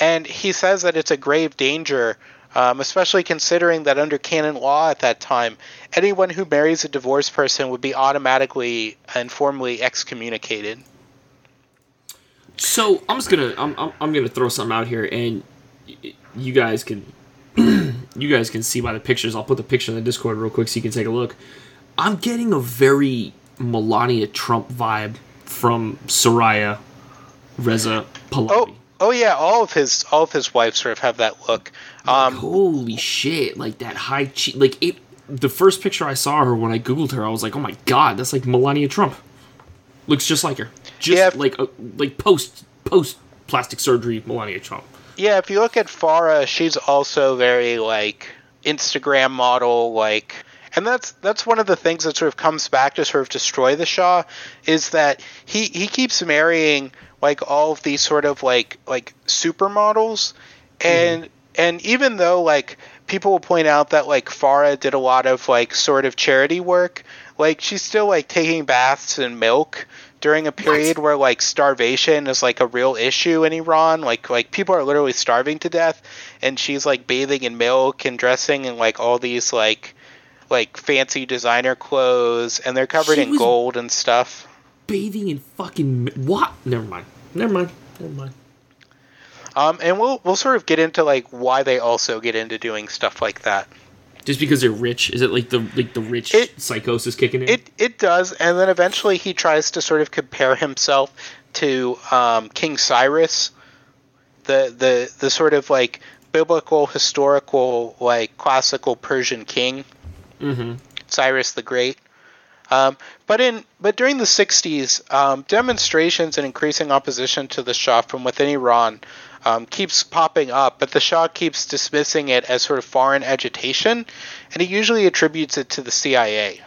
and he says that it's a grave danger, especially considering that under canon law at that time, anyone who marries a divorced person would be automatically and formally excommunicated. So I'm gonna throw something out here, and you guys can see by the pictures. I'll put the picture in the Discord real quick so you can take a look. I'm getting a very Melania Trump vibe from Soraya, Reza, Pahlavi. Oh yeah, all of his wives sort of have that look. Like, holy shit! Like that high cheek. Like it. The first picture I saw her when I googled her, I was like, oh my god, that's like Melania Trump. Looks just like her. Like post plastic surgery Melania Trump. Yeah, if you look at Farah, she's also very like Instagram model like. And that's one of the things that sort of comes back to sort of destroy the Shah, is that he keeps marrying like all of these sort of like supermodels, and even though like people will point out that like Farah did a lot of like sort of charity work, like she's still like taking baths in milk during a period where like starvation is like a real issue in Iran, like people are literally starving to death, and she's like bathing in milk and dressing in like all these like fancy designer clothes, and they're covered in gold and stuff. Bathing in fucking what? Never mind. And we'll sort of get into like why they also get into doing stuff like that. Just because they're rich, is it like the rich psychosis kicking in? It does, and then eventually he tries to sort of compare himself to King Cyrus, the sort of like biblical, historical, like classical Persian king. Mm-hmm. Cyrus the Great. But during the 60s, demonstrations and increasing opposition to the Shah from within Iran keeps popping up, but the Shah keeps dismissing it as sort of foreign agitation, and he usually attributes it to the CIA.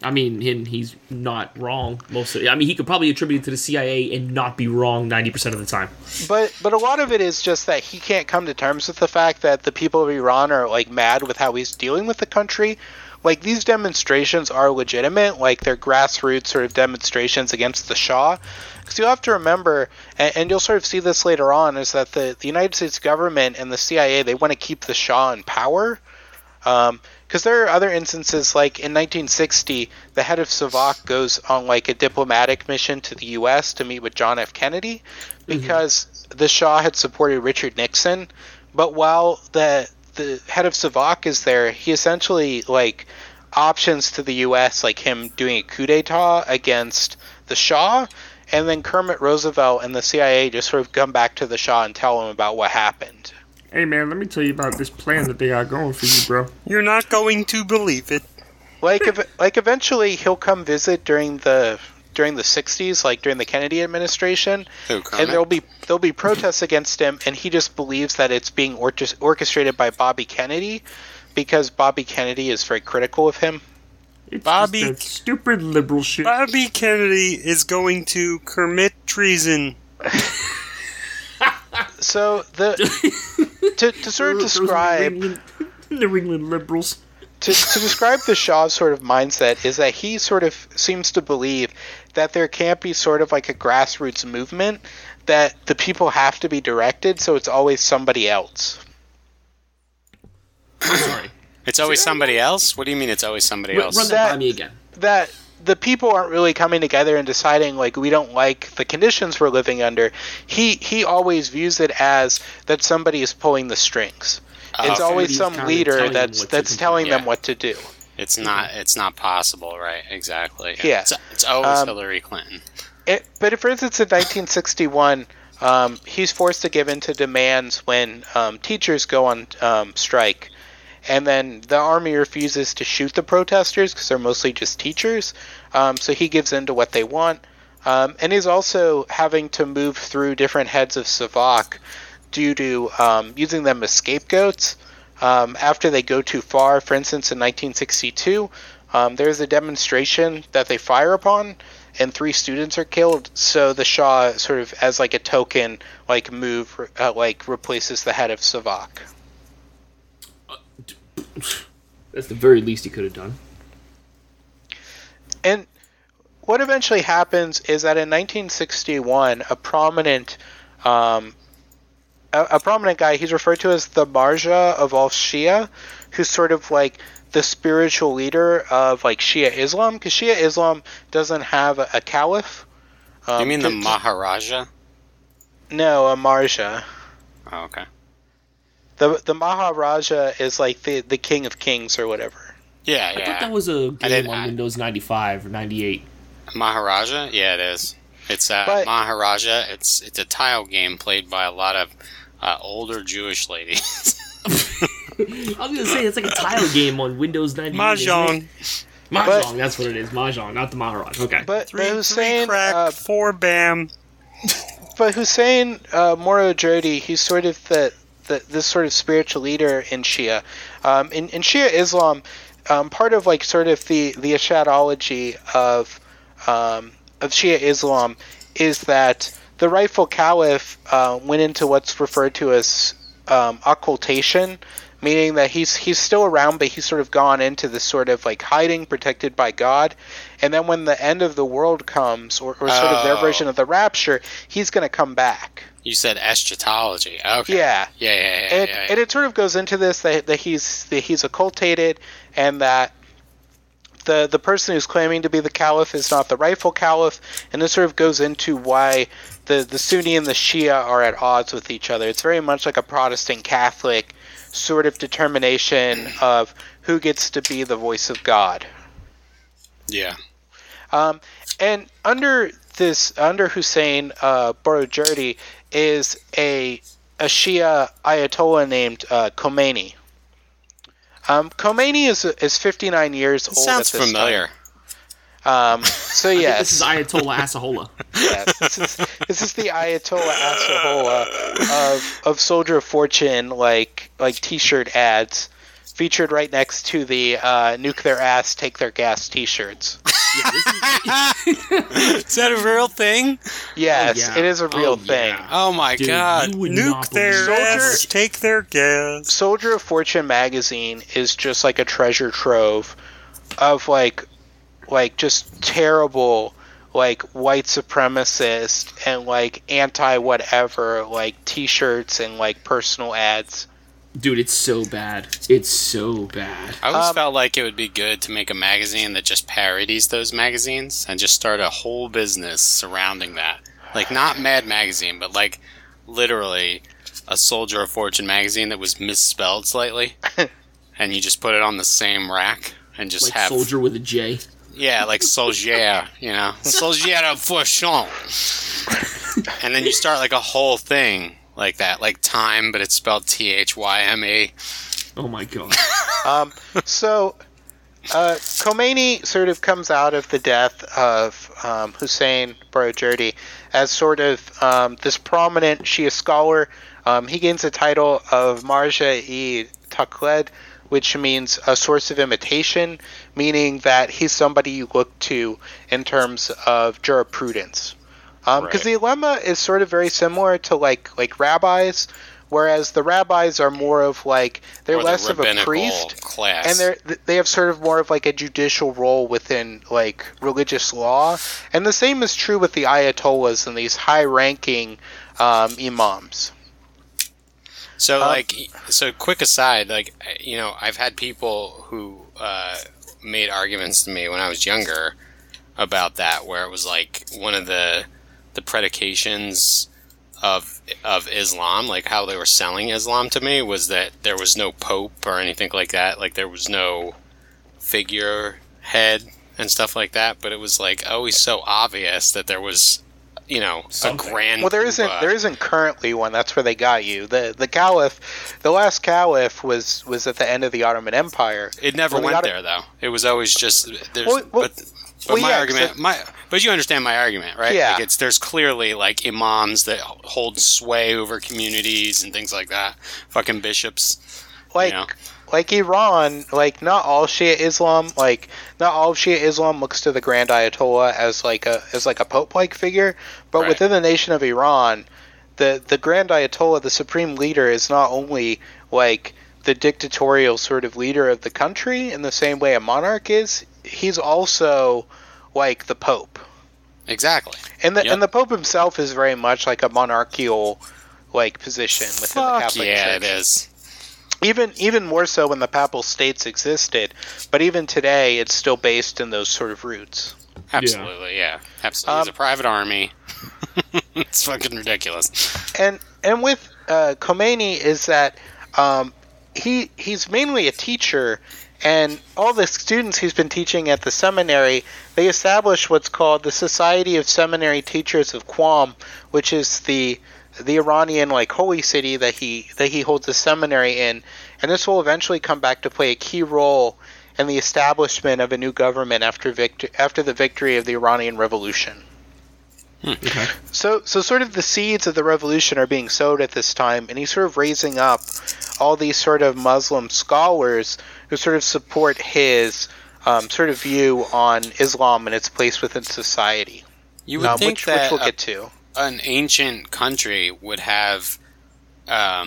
I mean, he's not wrong mostly. I mean, he could probably attribute it to the CIA and not be wrong 90% of the time. But a lot of it is just that he can't come to terms with the fact that the people of Iran are like mad with how he's dealing with the country. Like, these demonstrations are legitimate, like they're grassroots sort of demonstrations against the Shah. Because you'll have to remember, and you'll sort of see this later on, is that the United States government and the CIA, they want to keep the Shah in power. Because there are other instances, like in 1960, the head of SAVAK goes on like a diplomatic mission to the U.S. to meet with John F. Kennedy, because the Shah had supported Richard Nixon. But while the head of SAVAK is there, he essentially like options to the U.S., like him doing a coup d'etat against the Shah, and then Kermit Roosevelt and the CIA just sort of come back to the Shah and tell him about what happened. Hey man, let me tell you about this plan that they got going for you, bro. You're not going to believe it. Like eventually he'll come visit during the 60s, like during the Kennedy administration, and there'll be protests against him, and he just believes that it's being orchestrated by Bobby Kennedy, because Bobby Kennedy is very critical of him. It's Bobby, just that stupid liberal shit. Bobby Kennedy is going to commit treason. So to sort of describe New England liberals, to describe the Shah's sort of mindset, is that he sort of seems to believe that there can't be sort of like a grassroots movement, that the people have to be directed, so it's always somebody else. I'm sorry, it's always somebody else. What do you mean it's always somebody else? Run that by me again. That the people aren't really coming together and deciding, like, we don't like the conditions we're living under. He always views it as that somebody is pulling the strings. It's always some leader that's telling them what to do. It's not possible, right? Exactly. Yeah. It's always Hillary Clinton. But for instance, in 1961, he's forced to give in to demands when teachers go on strike. And then the army refuses to shoot the protesters because they're mostly just teachers. So he gives in to what they want. And he's also having to move through different heads of SAVAK due to using them as scapegoats after they go too far. For instance, in 1962, There's a demonstration that they fire upon, and 3 students are killed. So the Shah, sort of as like a token, like move, replaces the head of SAVAK. That's the very least he could have done. And what eventually happens is that in 1961, a prominent guy, he's referred to as the Marja of all Shia, who's sort of like the spiritual leader of like Shia Islam, because Shia Islam doesn't have a caliph. You mean the Maharaja? No, a Marja. Oh, okay. The Maharaja is like the king of kings or whatever. Yeah, yeah. I thought that was a game on Windows 95 or 98. Maharaja? Yeah, it is. It's Maharaja. It's a tile game played by a lot of older Jewish ladies. I was gonna say it's like a tile game on Windows 98. Mahjong. Mahjong. That's what it is. Mahjong, not the Maharaja. Okay. But Hussein, 3 crack, 4 bam. But Hussein Moro Jodi, he's sort of this sort of spiritual leader in Shia, in Shia Islam, part of like sort of the Ashadology of Shia Islam is that the rightful caliph went into what's referred to as occultation, meaning that he's still around, but he's sort of gone into this sort of like hiding, protected by God. And then when the end of the world comes, or sort of their version of the rapture, he's going to come back. You said eschatology. Okay. Yeah. And it sort of goes into this that he's occultated, and that the person who's claiming to be the caliph is not the rightful caliph, and this sort of goes into why the Sunni and the Shia are at odds with each other. It's very much like a Protestant Catholic sort of determination of who gets to be the voice of God. Yeah. And under Hussein Borojurdi is a Shia Ayatollah named Khomeini. Khomeini is 59 years old. Sounds at this familiar. Time. So yes, this is Ayatollah Asahola. Yes, this is the Ayatollah Asahola of Soldier of Fortune, like T-shirt ads, featured right next to the nuke their ass, take their gas T-shirts. Yeah, is that a real thing? Yes, yeah. It is a real thing. Yeah. Oh my god. Nuke their ass, take their gas. Soldier of Fortune magazine is just like a treasure trove of like just terrible like white supremacist and like anti whatever like T-shirts and like personal ads. Dude, it's so bad. It's so bad. I always felt like it would be good to make a magazine that just parodies those magazines and just start a whole business surrounding that. Like, not Mad Magazine, but, like, literally a Soldier of Fortune magazine that was misspelled slightly. And you just put it on the same rack and just like have... Like Soldier with a J? Yeah, like Soldier, you know? Soldier of Fortune. And then you start, like, a whole thing. Like that, like time, but it's spelled Thyme. Oh my god. So Khomeini sort of comes out of the death of Hussein Borojurdi as sort of this prominent Shia scholar. He gains the title of Marja-e-Taqlid, which means a source of imitation, meaning that he's somebody you look to in terms of jurisprudence. Because the ulema is sort of very similar to like rabbis, whereas the rabbis are more of like they're less of a priest class, and they have sort of more of like a judicial role within like religious law, and the same is true with the ayatollahs and these high-ranking imams. So quick aside, like you know, I've had people who made arguments to me when I was younger about that, where it was like one of the predications of Islam, like how they were selling Islam to me, was that there was no pope or anything like that. Like there was no figurehead and stuff like that. But it was like always so obvious that there was, you know, something. A grand. Well, there isn't currently one. That's where they got you. The caliph, the last caliph was at the end of the Ottoman Empire. It never went there though. It was always just there's. But you understand my argument, right? Yeah. Like there's clearly like imams that hold sway over communities and things like that. Fucking bishops. Like, you know? like Iran, like not all Shia Islam, like not all of Shia Islam looks to the Grand Ayatollah as like a pope-like figure, but right. within the nation of Iran, the Grand Ayatollah, the supreme leader, is not only like the dictatorial sort of leader of the country in the same way a monarch is, he's also like the pope. Exactly. And the and the pope himself is very much like a monarchical like position within the Catholic Church. Yeah, it is. Even more so when the papal states existed, but even today it's still based in those sort of roots. Absolutely, yeah. Absolutely. It's a private army. It's fucking ridiculous. And with Khomeini is that he's mainly a teacher, and all the students he's been teaching at the seminary, they established what's called the Society of Seminary Teachers of Qom, which is the Iranian like holy city that he holds a seminary in, and this will eventually come back to play a key role in the establishment of a new government after the victory of the Iranian Revolution. Okay. So sort of the seeds of the revolution are being sowed at this time, and he's sort of raising up all these sort of Muslim scholars who sort of support his sort of view on Islam and its place within society. You would think that which we'll get to. An ancient country would have a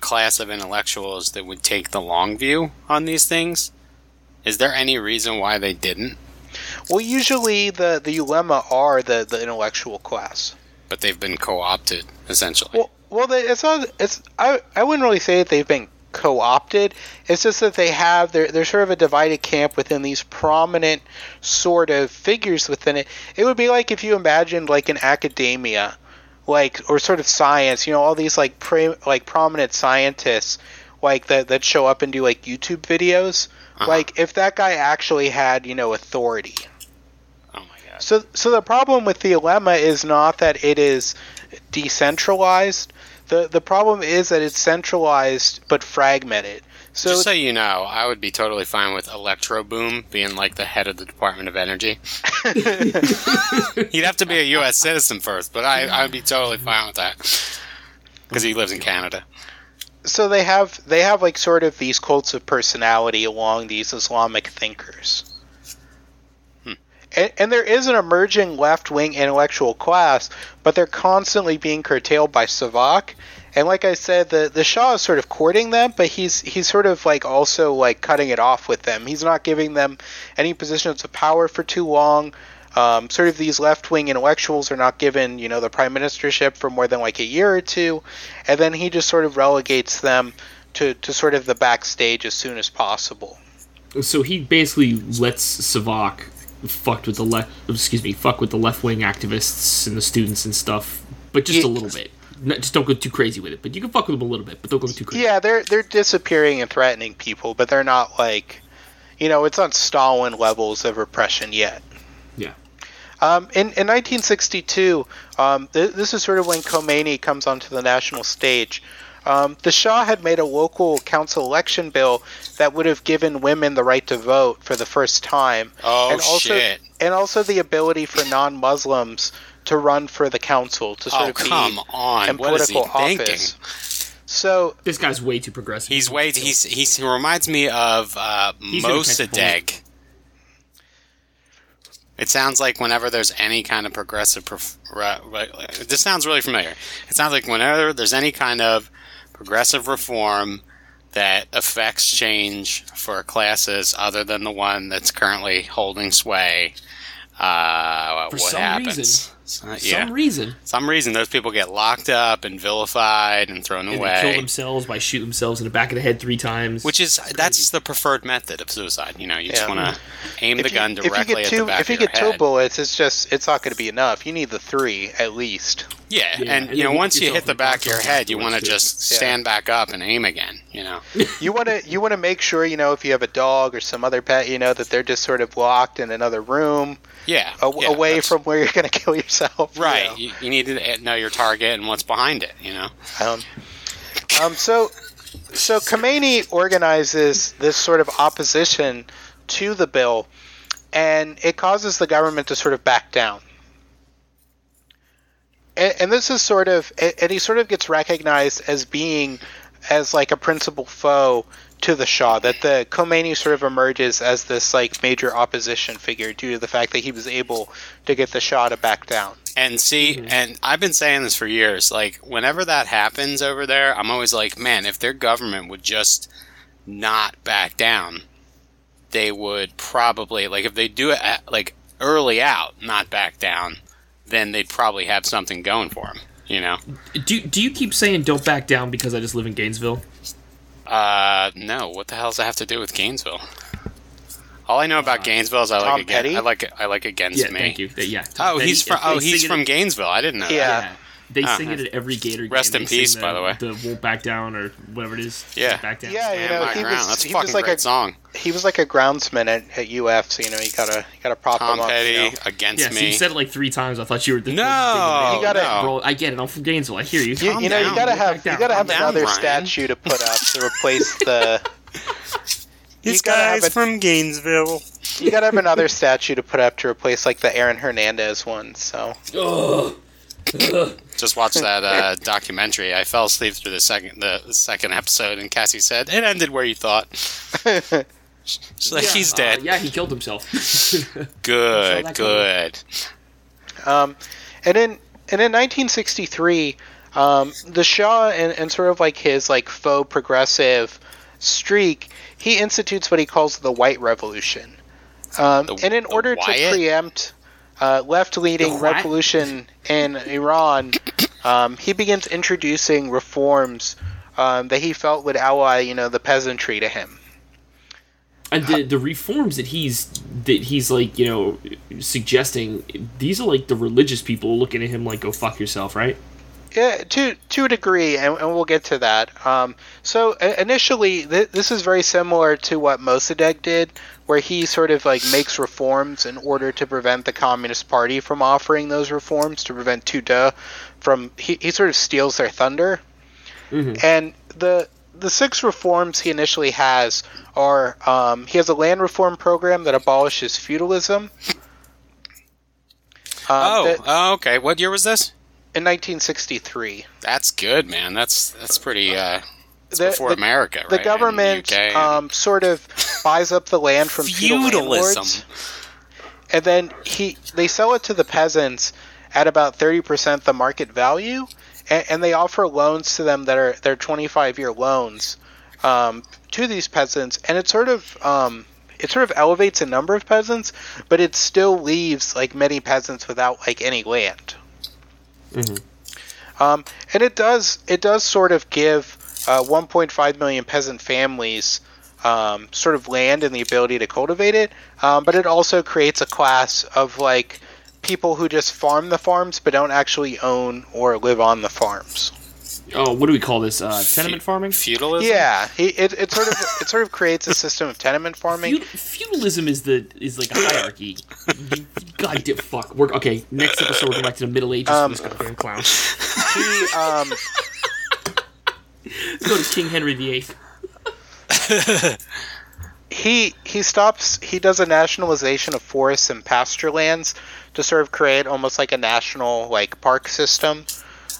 class of intellectuals that would take the long view on these things. Is there any reason why they didn't? Well, usually the Ulema are the intellectual class, but they've been co-opted essentially. I wouldn't really say that they've been co-opted. It's just that they're sort of a divided camp within these prominent sort of figures within it. It would be like if you imagined like in academia, like or sort of science, you know, all these like prominent scientists like that show up and do like YouTube videos. Uh-huh. Like if that guy actually had, you know, authority. Oh my god. So the problem with the Ulema is not that it is decentralized. The problem is that it's centralized but fragmented. So just so you know, I would be totally fine with Electroboom being like the head of the Department of Energy. He'd have to be a U.S. citizen first, but I would be totally fine with that because he lives in Canada. So they have like sort of these cults of personality along these Islamic thinkers. And there is an emerging left-wing intellectual class, but they're constantly being curtailed by SAVAK. And like I said, the Shah is sort of courting them, but he's sort of like also like cutting it off with them. He's not giving them any positions of power for too long. Sort of these left-wing intellectuals are not given, you know, the prime ministership for more than like a year or two. And then he just sort of relegates them to sort of the backstage as soon as possible. So he basically lets SAVAK... fuck with the left-wing activists and the students and stuff, but just a little bit. Just don't go too crazy with it, but you can fuck with them a little bit, but don't go too crazy. Yeah, they're disappearing and threatening people, but they're not like, you know, it's on Stalin levels of repression yet. Yeah. In 1962, this is sort of when Khomeini comes onto the national stage. The Shah had made a local council election bill that would have given women the right to vote for the first time. Oh, and also, shit. And also the ability for non-Muslims to run for the council to sort of be in political office. So this guy's way too progressive. He's way too, he reminds me of Mossadegh. It sounds like whenever there's any kind of progressive this sounds really familiar. It sounds like whenever there's any kind of progressive reform that affects change for classes other than the one that's currently holding sway, for some reason those people get locked up and vilified and thrown away. They kill themselves by shooting themselves in the back of the head 3 times. That's the preferred method of suicide. You know, you just want to aim the gun directly at the back of your head. If you get 2 bullets, it's not going to be enough. You need the 3 at least. Yeah, and you know, once you hit the back of your head, you want to just stand back up and aim again. You know, you want to make sure, you know, if you have a dog or some other pet, you know, that they're just sort of locked in another room. Yeah, away from where you're going to kill yourself. Right. You know? You need to know your target and what's behind it, you know. So Khomeini organizes this sort of opposition to the bill, and it causes the government to sort of back down. And this is sort of – and he sort of gets recognized as being – as like a principal foe to the Shah, that the Khomeini sort of emerges as this like major opposition figure due to the fact that he was able to get the Shah to back down. And see, and I've been saying this for years, like whenever that happens over there, I'm always like, man, if their government would just not back down, they would probably, like if they do it like early out, not back down, then they'd probably have something going for them, you know? Do you keep saying don't back down because I just live in Gainesville? No. What the hell does that have to do with Gainesville? All I know about Gainesville is I like again. I like against me. Thank you. Yeah. He's from Gainesville. I didn't know that. Yeah. They sing it at every Gator game. Rest in peace, by the way. The won't back down or whatever it is. Yeah. Back down. Yeah, you know, he was like a great song. He was like a groundsman at UF, so you know you gotta prop him up. Tom Petty, you know? Against me. So you said it like 3 times. I thought you were the no. Bro, I get it. I'm from Gainesville. I hear you. You know, you gotta have another statue to put up to replace the. This guy's from Gainesville. You gotta have another statue to put up to replace like the Aaron Hernandez one. So. Just watched that documentary. I fell asleep through the second episode, and Cassie said it ended where you thought. She's like, he's dead. Yeah, he killed himself. good. And in 1963, the Shah and sort of like his like faux progressive streak, he institutes what he calls the White Revolution, and in order to preempt. Left-leaning revolution in Iran, he begins introducing reforms that he felt would ally, you know, the peasantry to him. And the reforms that he's like, you know, suggesting, these are like the religious people looking at him like, go fuck yourself, right? Yeah, to a degree, and we'll get to that. So initially, this is very similar to what Mossadegh did, where he sort of like makes reforms in order to prevent the Communist Party from offering those reforms, to prevent Tudeh from. He sort of steals their thunder. Mm-hmm. And the 6 reforms he initially has are he has a land reform program that abolishes feudalism. Okay. What year was this? In 1963. That's good, man. That's pretty. Before America, right? The government the sort of buys up the land from feudal landlords, and then they sell it to the peasants at about 30% the market value, and they offer loans to them that are their 25-year loans to these peasants, and it sort of elevates a number of peasants, but it still leaves like many peasants without like any land. Mm-hmm. And it does sort of give 1.5 million peasant families sort of land and the ability to cultivate it, but it also creates a class of like people who just farm the farms but don't actually own or live on the farms. Oh, what do we call this? Tenement farming? Feudalism? Yeah, it sort of creates a system of tenement farming. Feudalism is like a hierarchy. God damn, fuck. Okay, next episode we're going back to the Middle Ages for this goddamn clown. Let's go to King Henry VIII. He does a nationalization of forests and pasture lands to sort of create almost like a national like park system.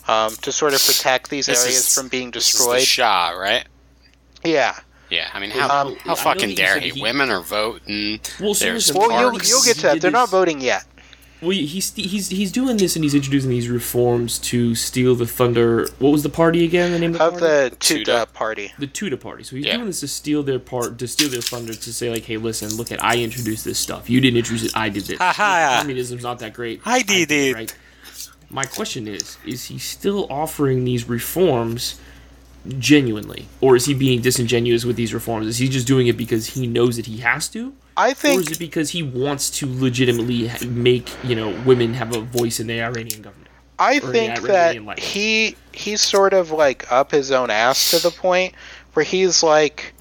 To sort of protect these areas from being destroyed. This is the Shah, right? Yeah. Yeah, I mean, how fucking dare he? Women are voting. Well, you'll get to that. They're not voting yet. Well, he's doing this, and he's introducing these reforms to steal the thunder. What was the party again? The name of the Tudeh party. The Tudeh party. So he's doing this to steal their thunder, to say like, hey, listen, look at I introduced this stuff. You didn't introduce it. I did this. Communism's not that great. I did it. Right? My question is he still offering these reforms genuinely? Or is he being disingenuous with these reforms? Is he just doing it because he knows that he has to? I think... Or is it because he wants to legitimately make, you know, women have a voice in the Iranian government? I think that he's sort of, like, up his own ass to the point where he's, like...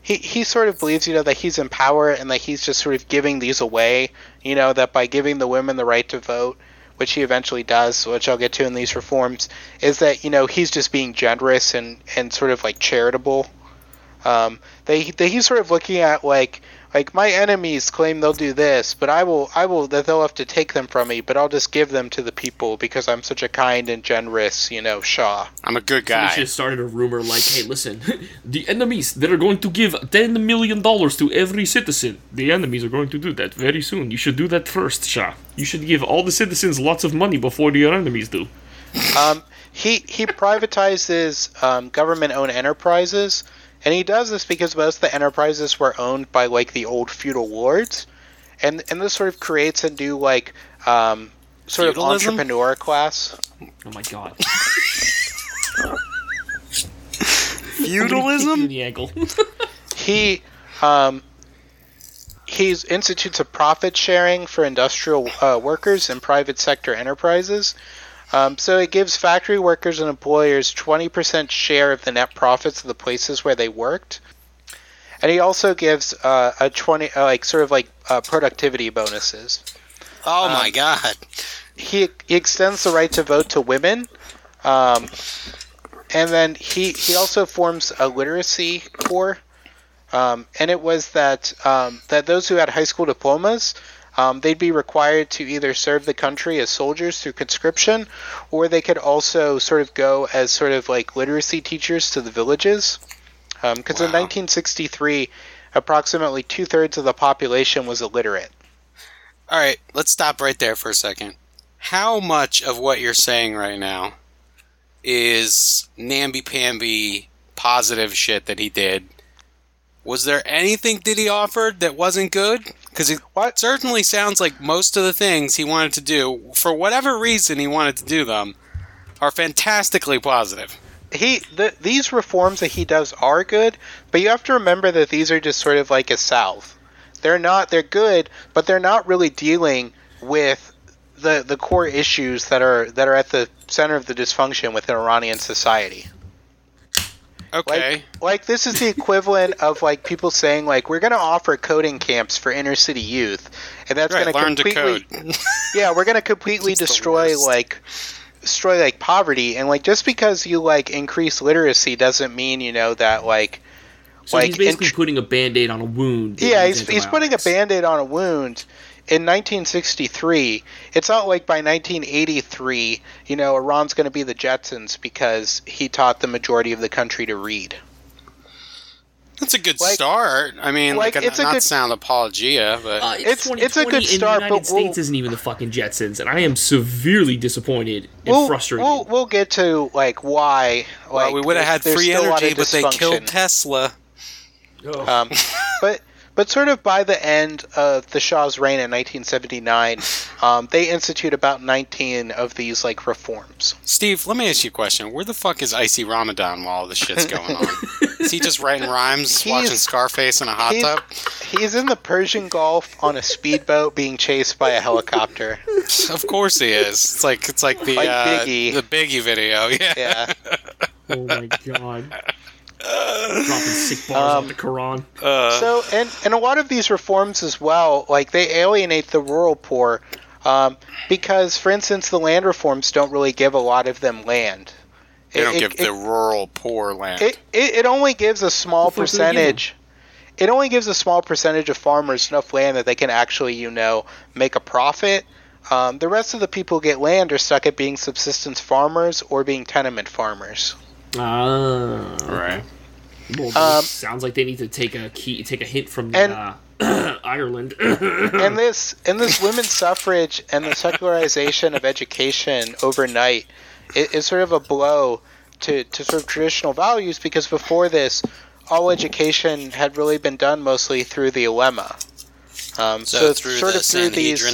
He sort of believes, you know, that he's in power and that he's just sort of giving these away, you know, that by giving the women the right to vote... which he eventually does, which I'll get to in these reforms, is that, you know, he's just being generous and sort of, like, charitable. He's sort of looking at like my enemies claim they'll do this, but I will that they'll have to take them from me, but I'll just give them to the people because I'm such a kind and generous, Shah. I'm a good guy. You should have started a rumor like, hey, listen, the enemies, they're going to give $10 million to every citizen. The enemies are going to do that very soon. You should do that first, Shah. You should give all the citizens lots of money before your enemies do. He privatizes government-owned enterprises. And he does this because most of the enterprises were owned by, the old feudal lords. And this sort of creates a new, sort Feudalism? Of entrepreneur class. Oh, my God. Feudalism? In the ankle. He institutes a profit sharing for industrial workers and private sector enterprises. So it gives factory workers and employers 20% share of the net profits of the places where they worked, and he also gives a 20 productivity bonuses. Oh my God! He extends the right to vote to women, and then he also forms a literacy corps, and it was that those who had high school diplomas. They'd be required to either serve the country as soldiers through conscription, or they could also sort of go as sort of literacy teachers to the villages. Because in 1963, approximately 2/3 of the population was illiterate. All right, let's stop right there for a second. How much of what you're saying right now is namby-pamby positive shit that he did? Was there anything that he offered that wasn't good? Because it certainly sounds like most of the things he wanted to do, for whatever reason he wanted to do them, are fantastically positive. These reforms that he does are good, but you have to remember that these are just sort of like a salve. They're good, but they're not really dealing with the core issues that are at the center of the dysfunction within Iranian society. Okay. This is the equivalent of people saying we're going to offer coding camps for inner city youth, and that's right, going to completely yeah, we're going to completely destroy poverty, and just because you increase literacy doesn't mean that so he's basically putting a Band-Aid on a wound. Yeah, he's putting a Band-Aid on a wound. In 1963, it's not like by 1983, Iran's going to be the Jetsons because he taught the majority of the country to read. That's a good start. I mean, it's not a good sound apologia, but it's a good start. But the United States isn't even the fucking Jetsons, and I am severely disappointed and frustrated. We'll get to why. We would have had free energy, but they killed Tesla. Oh. But sort of by the end of the Shah's reign in 1979, they institute about 19 of these reforms. Steve, let me ask you a question. Where the fuck is Icy Ramadan while all this shit's going on? Is he just writing rhymes, watching Scarface in a hot tub? He's in the Persian Gulf on a speedboat being chased by a helicopter. Of course he is. It's like the Biggie video. Yeah. Oh my God. Dropping sick bars on the Quran. So a lot of these reforms as well, they alienate the rural poor, because, for instance, the land reforms don't really give a lot of them land. They don't give the rural poor land. It only gives a small percentage. It only gives a small percentage of farmers enough land that they can actually, make a profit. The rest of the people who get land are stuck at being subsistence farmers or being tenement farmers. Right. Well, sounds like they need to take a hint from Ireland. And this women's suffrage and the secularization of education overnight is sort of a blow to sort of traditional values, because before this, all education had really been done mostly through the Ulema. So it's sort of through these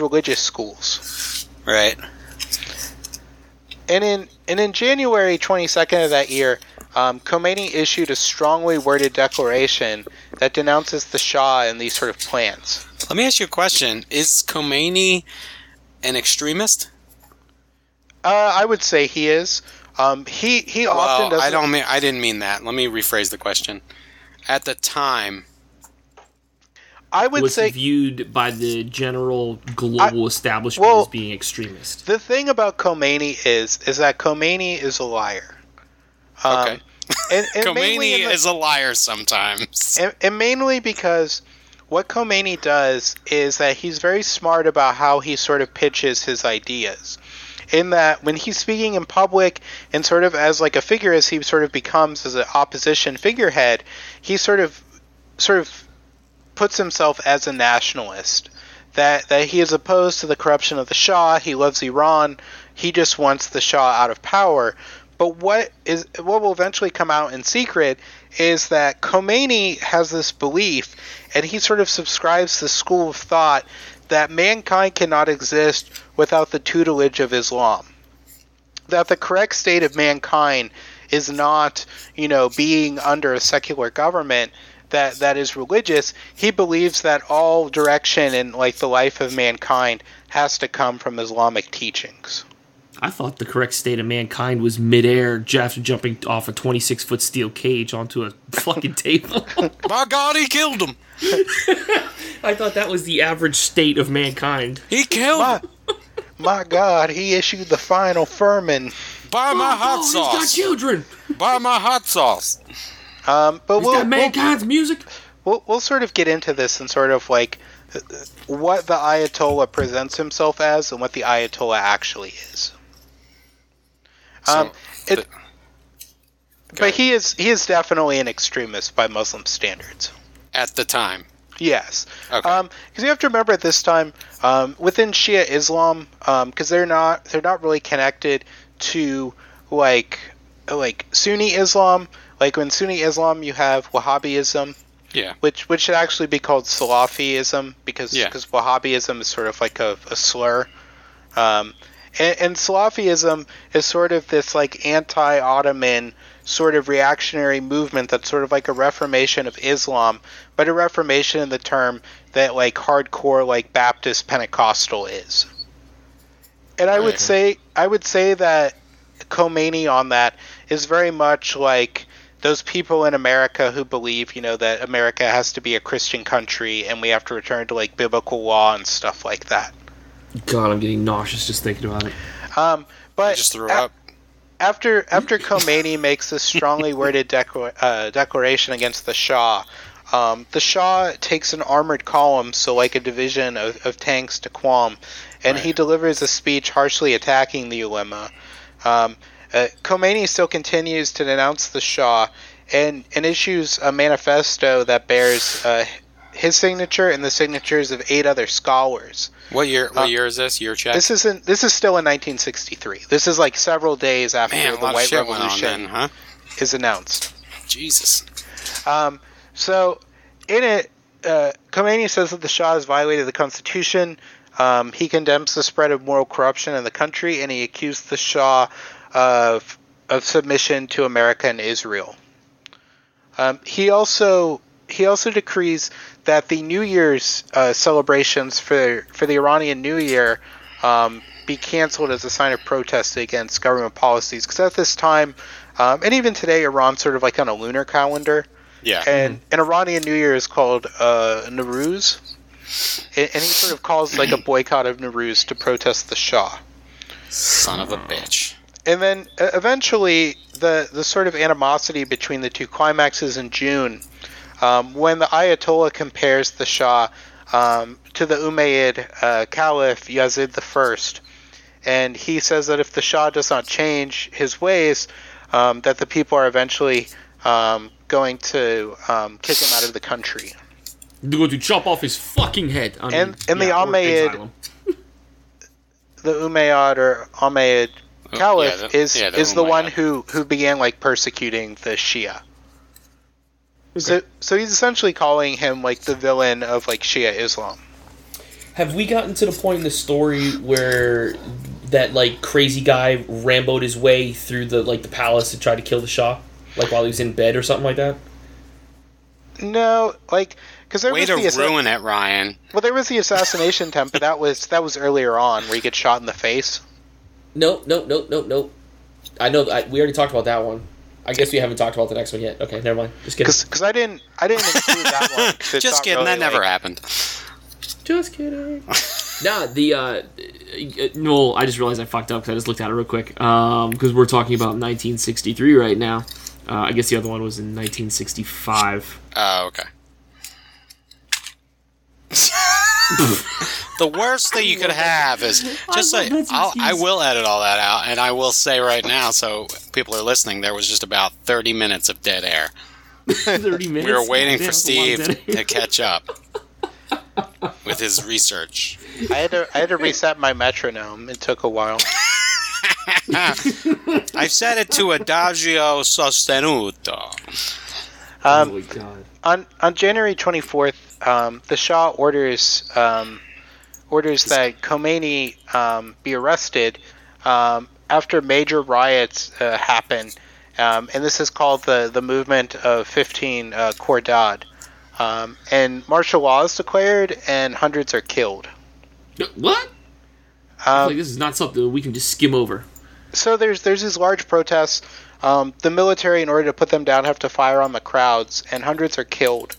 religious schools. Right. And in January 22nd of that year, Khomeini issued a strongly worded declaration that denounces the Shah and these sort of plans. Let me ask you a question. Is Khomeini an extremist? I would say he is. He often doesn't... I didn't mean that. Let me rephrase the question. At the time... I would say viewed by the general global establishment as being extremist. The thing about Khomeini is that Khomeini is a liar. Okay. And Khomeini is a liar sometimes. And mainly because what Khomeini does is that he's very smart about how he sort of pitches his ideas. In that when he's speaking in public and sort of as like a figure as he sort of becomes as an opposition figurehead, he sort of puts himself as a nationalist. That he is opposed to the corruption of the Shah, he loves Iran, he just wants the Shah out of power. But what will eventually come out in secret is that Khomeini has this belief, and he sort of subscribes to the school of thought that mankind cannot exist without the tutelage of Islam. That the correct state of mankind is not, being under a secular government that is religious. He believes that all direction in the life of mankind has to come from Islamic teachings. I thought the correct state of mankind was midair, jumping off a 26-foot steel cage onto a fucking table. My God, he killed him! I thought that was the average state of mankind. He killed him! My God, he issued the final firman. Buy my hot sauce! He's got children! Buy my hot sauce! But is that mankind's music? We'll sort of get into this and sort of what the Ayatollah presents himself as and what the Ayatollah actually is. But he is definitely an extremist by Muslim standards. At the time. Yes. Okay. Because you have to remember at this time, within Shia Islam, because they're not really connected to Sunni Islam. Like in Sunni Islam, you have Wahhabism. Yeah. Which should actually be called Salafism because Wahhabism is sort of like a slur. And Salafism is sort of this anti-Ottoman sort of reactionary movement that's sort of like a reformation of Islam, but a reformation in the term that hardcore Baptist Pentecostal is. And I would say that Khomeini on that is very much like those people in America who believe, that America has to be a Christian country and we have to return to biblical law and stuff like that. God, I'm getting nauseous just thinking about it. But I just threw up. After Khomeini makes this strongly worded declaration against the Shah, the Shah takes an armored column, so a division of tanks to Qom, and he delivers a speech harshly attacking the Ulema. Khomeini still continues to denounce the Shah and issues a manifesto that bears his signature and the signatures of 8 other scholars. What year is this? Year check? This is still in 1963. This is several days after the White Revolution is announced. Jesus. So in it, Khomeini says that the Shah has violated the Constitution. He condemns the spread of moral corruption in the country, and he accused the Shah of submission to America and Israel. He also decrees that the New Year's celebrations for the Iranian New Year be canceled as a sign of protest against government policies. Because at this time, and even today, Iran's sort of on a lunar calendar. Yeah. And an Iranian New Year is called Nowruz. And he sort of calls a boycott of Nowruz to protest the Shah. Son of a bitch. And then eventually the sort of animosity between the two climaxes in June when the Ayatollah compares the Shah to the Umayyad Caliph Yazid I. And he says that if the Shah does not change his ways, that the people are eventually going to kick him out of the country. They're going to chop off his fucking head. I mean, and the Umayyad or Umayyad Caliph is the one who began persecuting the Shia. Okay. So he's essentially calling him the villain of Shia Islam. Have we gotten to the point in the story where that crazy guy ramboed his way through the the palace to try to kill the Shah, while he was in bed or something like that? No, because there was to ruin it, Ryan. Well, there was the assassination attempt, but that was earlier on where you get shot in the face. No. I know. We already talked about that one. I guess we haven't talked about the next one yet. Okay, never mind. Just kidding. Because I didn't include that one. Just kidding. Really that never happened. Just kidding. Nah, no. I just realized I fucked up because I just looked at it real quick. Because we're talking about 1963 right now. I guess the other one was in 1965. Oh, okay. The worst thing you could have is just say, I will edit all that out, and I will say right now, so people are listening, there was just about 30 minutes of dead air. 30 minutes? We were waiting for Steve to catch up with his research. I had to reset my metronome. It took a while. I set it to Adagio Sostenuto. Oh my God. On January 24th, the Shah orders that Khomeini be arrested after major riots happen, and this is called the Movement of 15 Khordad. And martial law is declared, and hundreds are killed. What? This is not something we can just skim over. So there's these large protests. The military, in order to put them down, have to fire on the crowds, and hundreds are killed.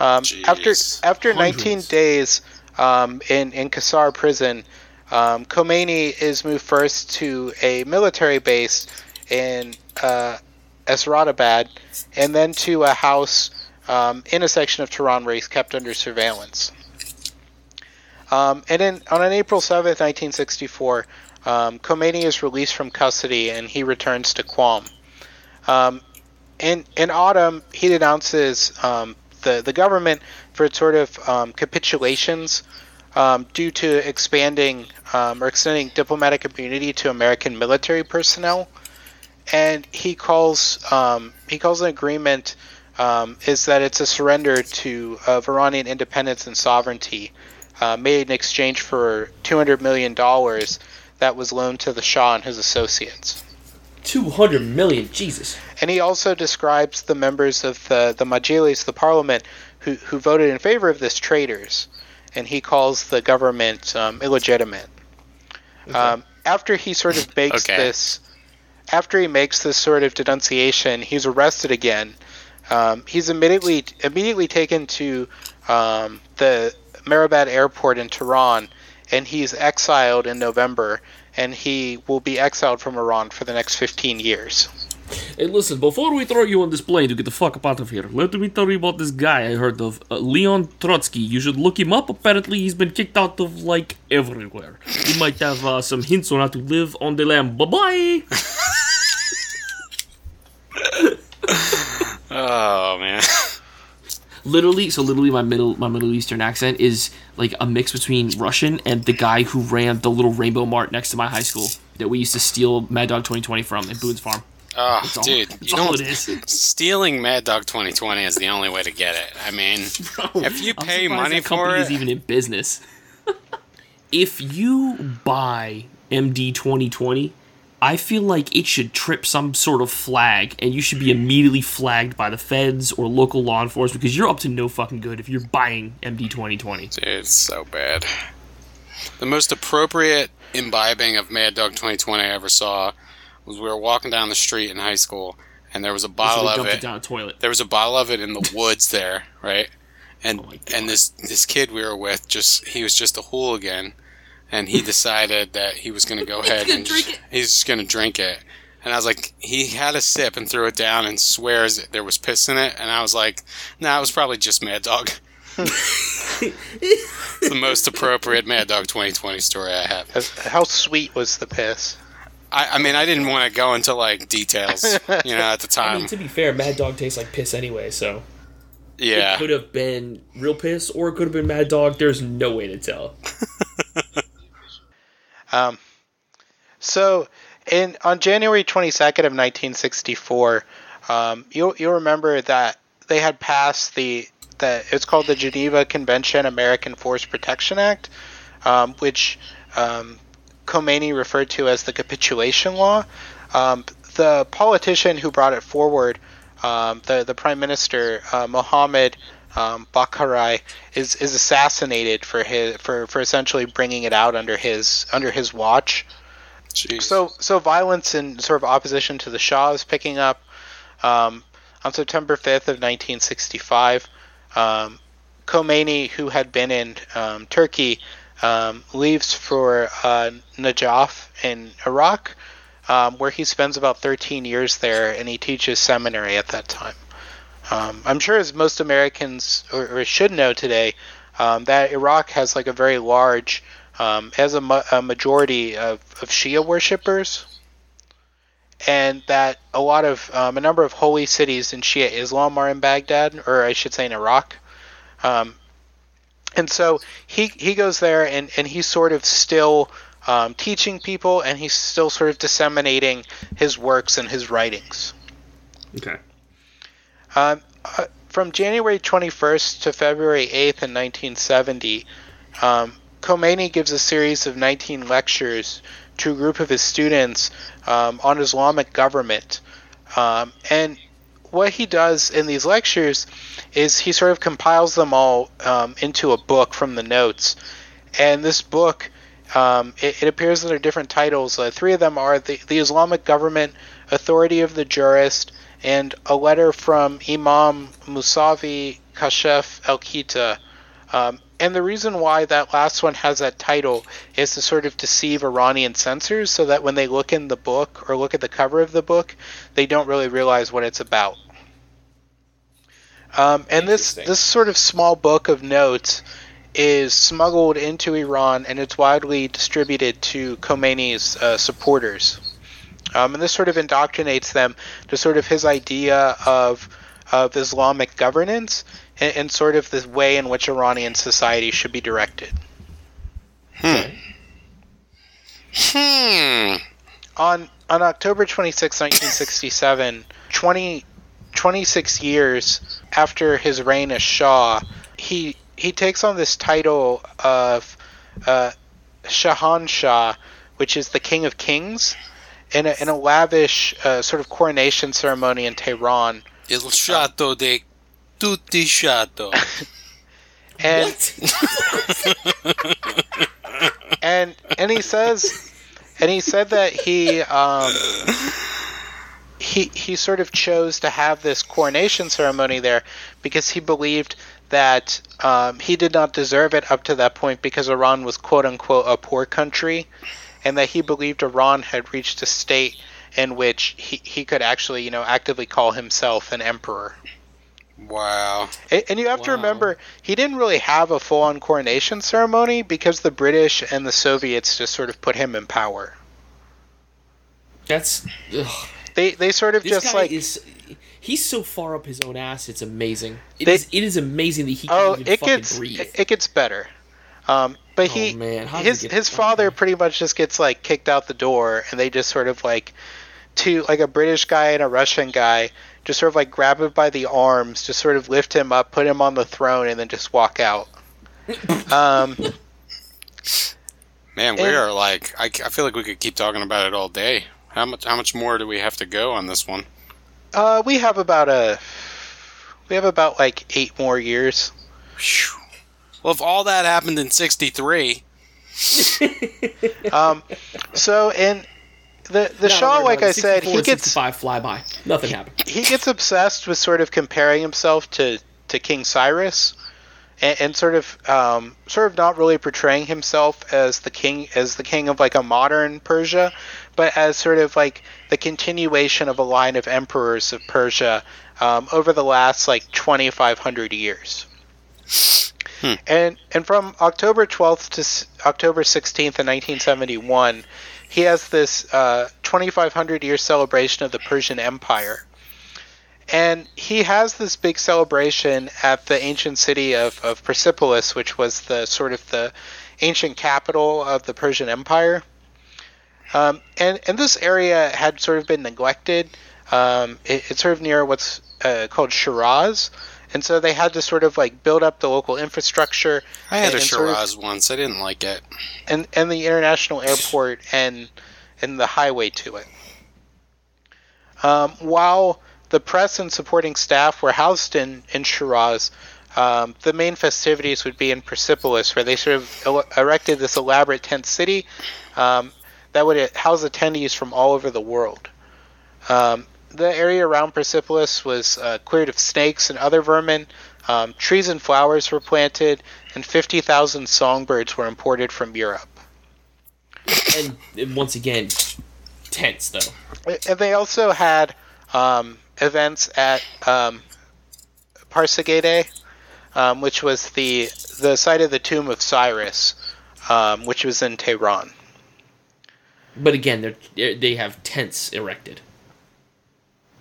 After 19 days in Qasr prison, Khomeini is moved first to a military base in Esra'abad, and then to a house in a section of Tehran where he's kept under surveillance. And then on April 7th, 1964, Khomeini is released from custody, and he returns to Qom. In autumn, he denounces the government for its sort of capitulations due to extending diplomatic immunity to American military personnel, and he calls an agreement is that it's a surrender to of Iranian independence and sovereignty, made in exchange for $200 million. That was loaned to the Shah and his associates. $200 million, Jesus. And he also describes the members of the Majlis, the parliament, who voted in favor of this, traitors, and he calls the government illegitimate. Okay. After he makes this sort of denunciation, he's arrested again. He's immediately taken to the Mehrabad airport in Tehran, and he's exiled in November, and he will be exiled from Iran for the next 15 years. Hey, listen, before we throw you on this plane to get the fuck up out of here, let me tell you about this guy I heard of, Leon Trotsky. You should look him up. Apparently, he's been kicked out of, like, everywhere. He might have some hints on how to live on the land. Bye-bye! Oh, man. Literally, my Middle Eastern accent is like a mix between Russian and the guy who ran the little Rainbow Mart next to my high school that we used to steal Mad Dog 2020 from in Boone's Farm. Oh, that's dude, all, that's you all know it is. Stealing Mad Dog 2020 is the only way to get it. I mean, bro, if you pay money for it, is even in business. If you buy MD 2020, I feel like it should trip some sort of flag, and you should be immediately flagged by the feds or local law enforcement, because you're up to no fucking good if you're buying MD 2020. Dude, it's so bad. The most appropriate imbibing of Mad Dog 2020 I ever saw was we were walking down the street in high school, and there was a bottle of it. Down a toilet. There was a bottle of it in the woods there, right? And this kid we were with, he was just a hooligan. And he decided that he was going to go ahead and he's just going to drink it. And I was like, he had a sip and threw it down and swears that there was piss in it. And I was like, nah, it was probably just Mad Dog. It's the most appropriate Mad Dog 2020 story I have. How sweet was the piss? I mean, I didn't want to go into, like, details, you know, at the time. I mean, to be fair, Mad Dog tastes like piss anyway, so. Yeah. It could have been real piss or it could have been Mad Dog. There's no way to tell. So on January 22nd of 1964, you'll remember that they had passed it's called the Geneva Convention American Force Protection Act, which Khomeini referred to as the capitulation law. The politician who brought it forward, the prime minister, Mohammad Bakhtiar, is assassinated for essentially bringing it out under his watch. Jeez. So violence in sort of opposition to the Shah is picking up. On September 5th of 1965, Khomeini, who had been in Turkey, leaves for Najaf in Iraq, where he spends about 13 years there, and he teaches seminary at that time. I'm sure, as most Americans or should know today, that Iraq has like a very large, has a majority of Shia worshippers, and that a lot of a number of holy cities in Shia Islam are in Baghdad, or I should say in Iraq. And so he goes there, and he's sort of still teaching people, and he's still sort of disseminating his works and his writings. Okay. From January 21st to February 8th in 1970, Khomeini gives a series of 19 lectures to a group of his students on Islamic government. And what he does in these lectures is he sort of compiles them all into a book from the notes. And this book, it appears that there are different titles. Three of them are The Islamic Government, Authority of the Jurist, and a letter from Imam Musavi Kashef Al-Kita. And the reason why that last one has that title is to sort of deceive Iranian censors so that when they look in the book or look at the cover of the book, they don't really realize what it's about. And this sort of small book of notes is smuggled into Iran, and it's widely distributed to Khomeini's supporters. And this sort of indoctrinates them to sort of his idea of Islamic governance and sort of the way in which Iranian society should be directed. On October 26, 1967, 26 years after his reign as Shah, he takes on this title of Shahanshah, which is the King of Kings, in a lavish sort of coronation ceremony in Tehran. Il Shato de Tutti Shato. and he said that he sort of chose to have this coronation ceremony there because he believed that he did not deserve it up to that point because Iran was quote unquote a poor country, and that he believed Iran had reached a state in which he could actually, actively call himself an emperor. Wow. And you have to remember, he didn't really have a full-on coronation ceremony because the British and the Soviets just sort of put him in power. That's... Ugh. They sort of he's so far up his own ass, it's amazing. It is amazing that he can breathe. It gets better. But his father pretty much just gets like kicked out the door, and they just sort of like a British guy and a Russian guy just sort of like grab him by the arms, just sort of lift him up, put him on the throne, and then just walk out. We are like I feel like we could keep talking about it all day. How much more do we have to go on this one? We have about like 8 more years. Whew. Well, if all that happened in 1963, so in the Shah, like I said, he gets flyby. Nothing happened. He gets obsessed with sort of comparing himself to King Cyrus, and sort of not really portraying himself as the king of like a modern Persia, but as sort of like the continuation of a line of emperors of Persia over the last like 2,500 years. And from October 12th to October 16th in 1971, he has this 2,500-year celebration of the Persian Empire. And he has this big celebration at the ancient city of Persepolis, which was the sort of the ancient capital of the Persian Empire. And this area had sort of been neglected. It's sort of near what's called Shiraz. And so they had to sort of like build up the local infrastructure. I had a Shiraz once. I didn't like it. And the international airport and the highway to it. While the press and supporting staff were housed in Shiraz, the main festivities would be in Persepolis, where they sort of erected this elaborate tent city that would house attendees from all over the world. The area around Persepolis was cleared of snakes and other vermin. Trees and flowers were planted, and 50,000 songbirds were imported from Europe. And once again, tense, though. And they also had events at Parsegede, which was the site of the tomb of Cyrus, which was in Tehran. But again, they have tents erected.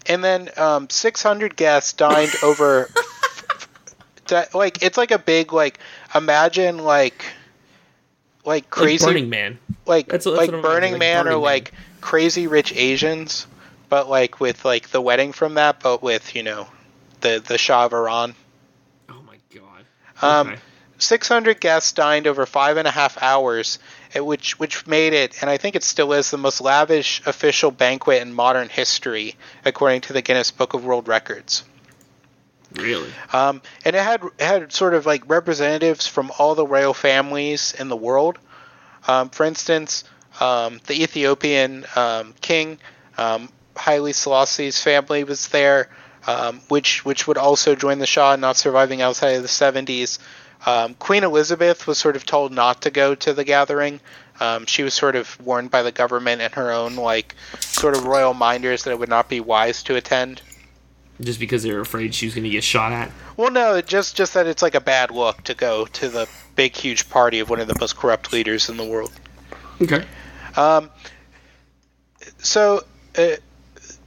And then 600 guests dined over... like, it's like a big, like, imagine, like crazy... Like Burning Man. Like, that's Burning Man, like Burning or, like, Man. Crazy Rich Asians, but, like, with, like, The Wedding from that, but with, you know, the Shah of Iran. Oh, my God. Okay. 600 guests dined over 5.5 hours, which made it, and I think it still is, the most lavish official banquet in modern history, according to the Guinness Book of World Records. Really? And it had sort of like representatives from all the royal families in the world. For instance, the Ethiopian king, Haile Selassie's family was there, which would also join the Shah, not surviving outside of the 70s. Queen Elizabeth was sort of told not to go to the gathering. She was sort of warned by the government and her own, like, sort of royal minders that it would not be wise to attend. Just because they were afraid she was going to get shot at? Well, no, just that it's like a bad look to go to the big, huge party of one of the most corrupt leaders in the world. Okay.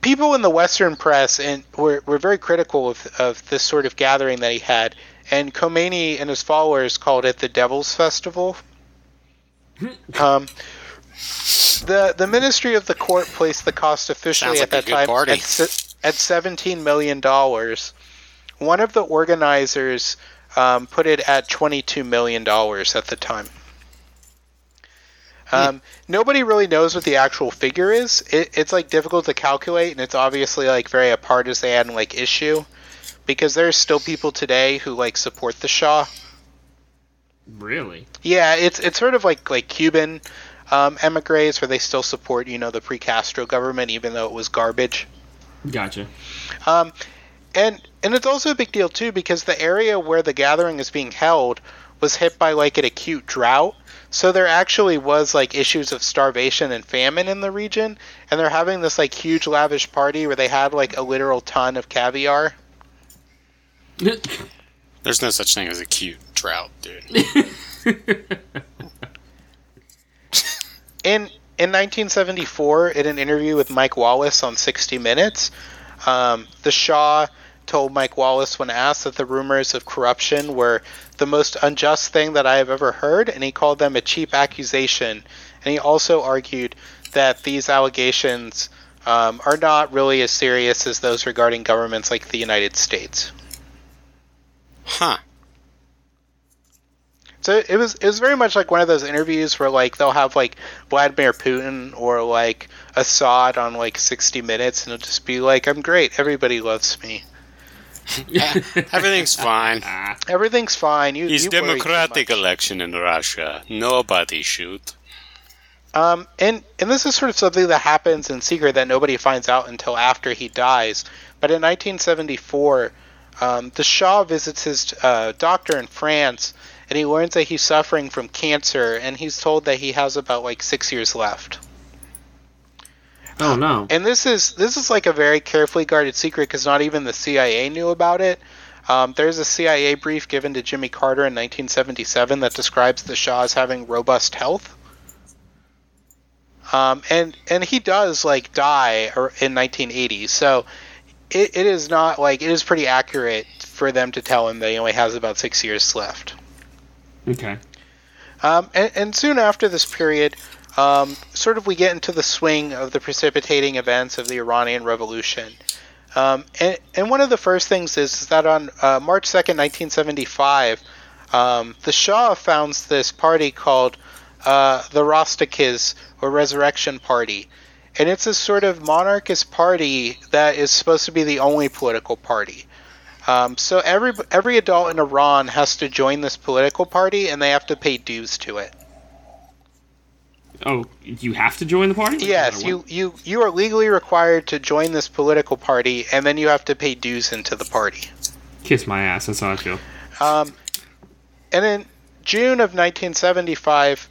People in the Western press were very critical of this sort of gathering that he had, and Khomeini and his followers called it the Devil's Festival. The Ministry of the Court placed the cost officially at that time at $17 million. One of the organizers put it at $22 million at the time. Nobody really knows what the actual figure is. It's like difficult to calculate, and it's obviously like very a partisan like issue, because there's still people today who like support the Shah. Really? Yeah, it's sort of like Cuban emigres, where they still support, you know, the pre-Castro government, even though it was garbage. Gotcha. And it's also a big deal too, because the area where the gathering is being held was hit by like an acute drought. So there actually was like issues of starvation and famine in the region, and they're having this like huge lavish party where they had like a literal ton of caviar. There's no such thing as acute drought, dude. In 1974, in an interview with Mike Wallace on 60 Minutes, the Shah told Mike Wallace when asked that the rumors of corruption were the most unjust thing that I have ever heard, and he called them a cheap accusation. And he also argued that these allegations are not really as serious as those regarding governments like the United States. Huh. So it was very much like one of those interviews where like they'll have like Vladimir Putin or like Assad on like 60 Minutes, and it'll just be like, I'm great, everybody loves me. Everything's fine. Everything's fine. It's democratic election in Russia. Nobody shoot. And this is sort of something that happens in secret that nobody finds out until after he dies. But in 1974, the Shah visits his doctor in France, and he learns that he's suffering from cancer, and he's told that he has about like 6 years left. Oh no! And this is like a very carefully guarded secret, because not even the CIA knew about it. There's a CIA brief given to Jimmy Carter in 1977 that describes the Shah as having robust health. And he does like die in 1980, so it is not like it is pretty accurate for them to tell him that he only has about 6 years left. Okay. And soon after this period, sort of we get into the swing of the precipitating events of the Iranian Revolution. And one of the first things is that on March 2nd, 1975, the Shah founds this party called the Rostakiz, or Resurrection Party. And it's a sort of monarchist party that is supposed to be the only political party. So every adult in Iran has to join this political party, and they have to pay dues to it. Oh, you have to join the party? Yes, you are legally required to join this political party, and then you have to pay dues into the party. Kiss my ass, that's how I feel. And in June of 1975,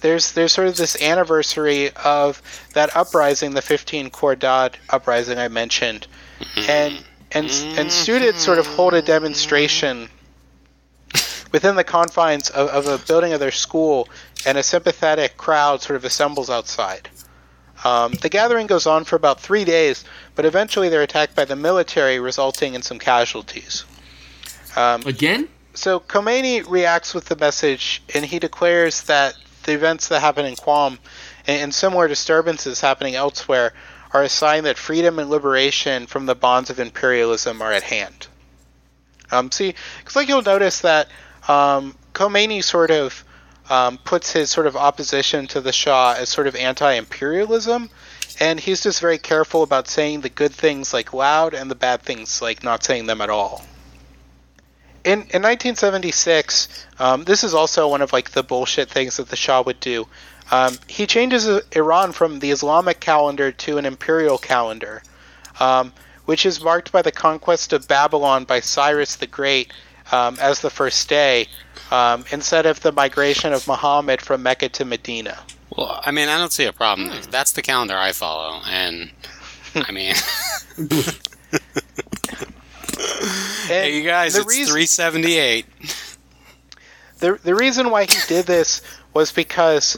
there's sort of this anniversary of that uprising, the 15 Khordad uprising I mentioned, and students sort of hold a demonstration within the confines of a building of their school, and a sympathetic crowd sort of assembles outside. The gathering goes on for about 3 days, but eventually they're attacked by the military, resulting in some casualties. Again? So Khomeini reacts with the message, and he declares that the events that happen in Qom and similar disturbances happening elsewhere are a sign that freedom and liberation from the bonds of imperialism are at hand. See, because like you'll notice that Khomeini sort of puts his sort of opposition to the Shah as sort of anti-imperialism, and he's just very careful about saying the good things like loud and the bad things like not saying them at all. In 1976, this is also one of like the bullshit things that the Shah would do. He changes Iran from the Islamic calendar to an imperial calendar, which is marked by the conquest of Babylon by Cyrus the Great as the first day, instead of the migration of Muhammad from Mecca to Medina. Well, I mean, I don't see a problem. That's the calendar I follow, and I mean... Hey, you guys, it's 378. The reason why he did this was because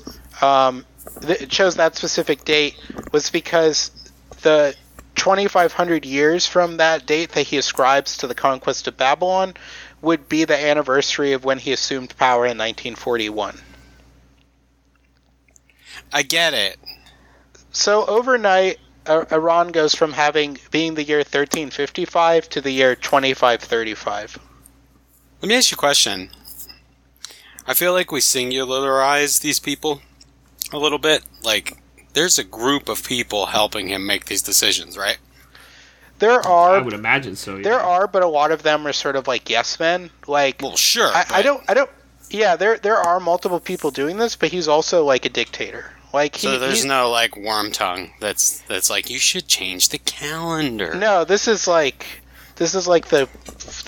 chose that specific date was because the 2,500 years from that date that he ascribes to the conquest of Babylon would be the anniversary of when he assumed power in 1941. I get it. So overnight, Iran goes from being the year 1355 to the year 2535. Let me ask you a question. I feel like we singularize these people a little bit. Like, there's a group of people helping him make these decisions, right? There are. I would imagine so. Yeah. There are, but a lot of them are sort of like yes men. Like, well, sure. I don't. Yeah, there are multiple people doing this, but he's also like a dictator. Like so there's no, like, worm tongue that's like, you should change the calendar. No, this is like the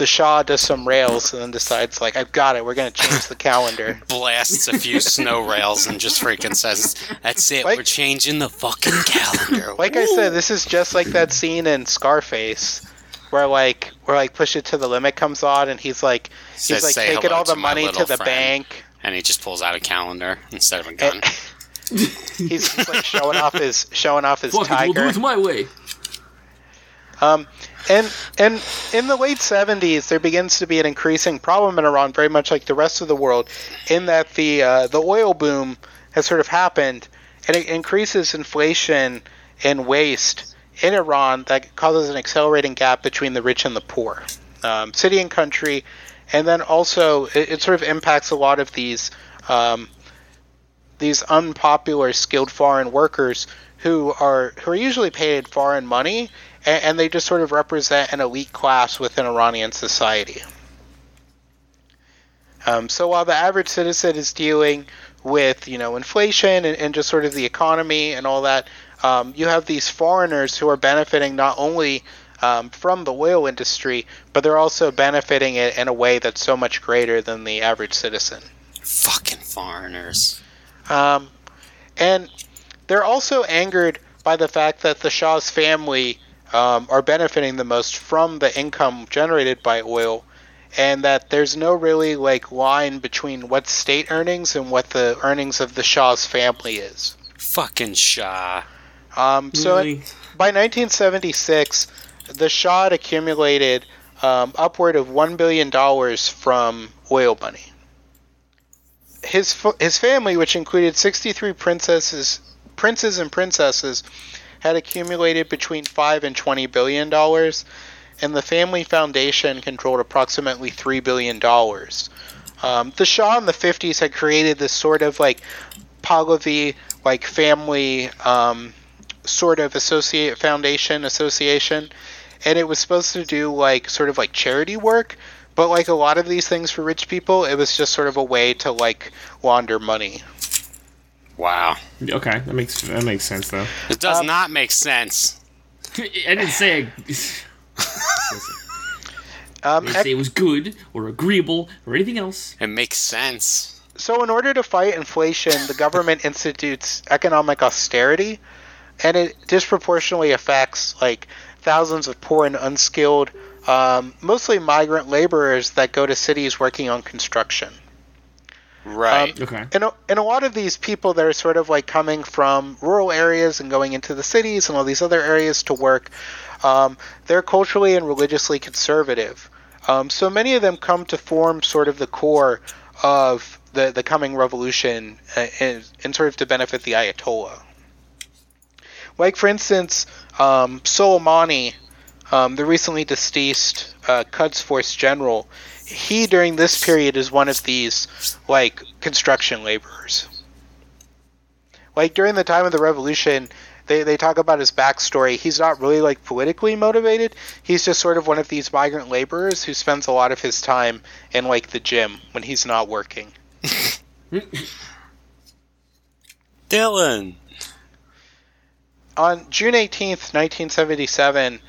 Shah does some rails and then decides, like, I've got it, we're going to change the calendar. Blasts a few snow rails and just freaking says, that's it, like, we're changing the fucking calendar. Like Woo. I said, this is just like that scene in Scarface where Push It to the Limit comes on and he's taking all the money to the bank. And he just pulls out a calendar instead of a gun. He's just like showing off his tiger. We'll do it my way. And in the late 70s, there begins to be an increasing problem in Iran, very much like the rest of the world, in that the oil boom has sort of happened, and it increases inflation and waste in Iran that causes an accelerating gap between the rich and the poor, city and country, and then also it sort of impacts a lot of these unpopular skilled foreign workers who are usually paid foreign money, and they just sort of represent an elite class within Iranian society. So while the average citizen is dealing with, you know, inflation and just sort of the economy and all that, you have these foreigners who are benefiting not only from the oil industry, but they're also benefiting it in a way that's so much greater than the average citizen. Fucking foreigners. And they're also angered by the fact that the Shah's family are benefiting the most from the income generated by oil, and that there's no really like line between what state earnings and what the earnings of the Shah's family is. Fucking Shah. So really? By 1976, the Shah had accumulated upward of $1 billion from oil money. His family, which included 63 princes and princesses, had accumulated between $5 and $20 billion, and the family foundation controlled approximately $3 billion. The Shah in the 50s had created this sort of like Pahlavi like family sort of association, and it was supposed to do like sort of like charity work. But, like, a lot of these things for rich people, it was just sort of a way to, like, launder money. Wow. Okay, that makes sense, though. It does not make sense. I didn't say... I didn't say it was good, or agreeable, or anything else. It makes sense. So in order to fight inflation, the government institutes economic austerity, and it disproportionately affects like thousands of poor and unskilled, mostly migrant laborers that go to cities working on construction. Right. Okay. And a lot of these people that are sort of like coming from rural areas and going into the cities and all these other areas to work, they're culturally and religiously conservative. So many of them come to form sort of the core of the coming revolution and sort of to benefit the Ayatollah. Like, for instance, Soleimani, the recently deceased Quds Force general, he during this period is one of these, like, construction laborers. Like, during the time of the revolution, they talk about his backstory. He's not really, like, politically motivated. He's just sort of one of these migrant laborers who spends a lot of his time in, like, the gym when he's not working. Dylan! On June 18th, 1977,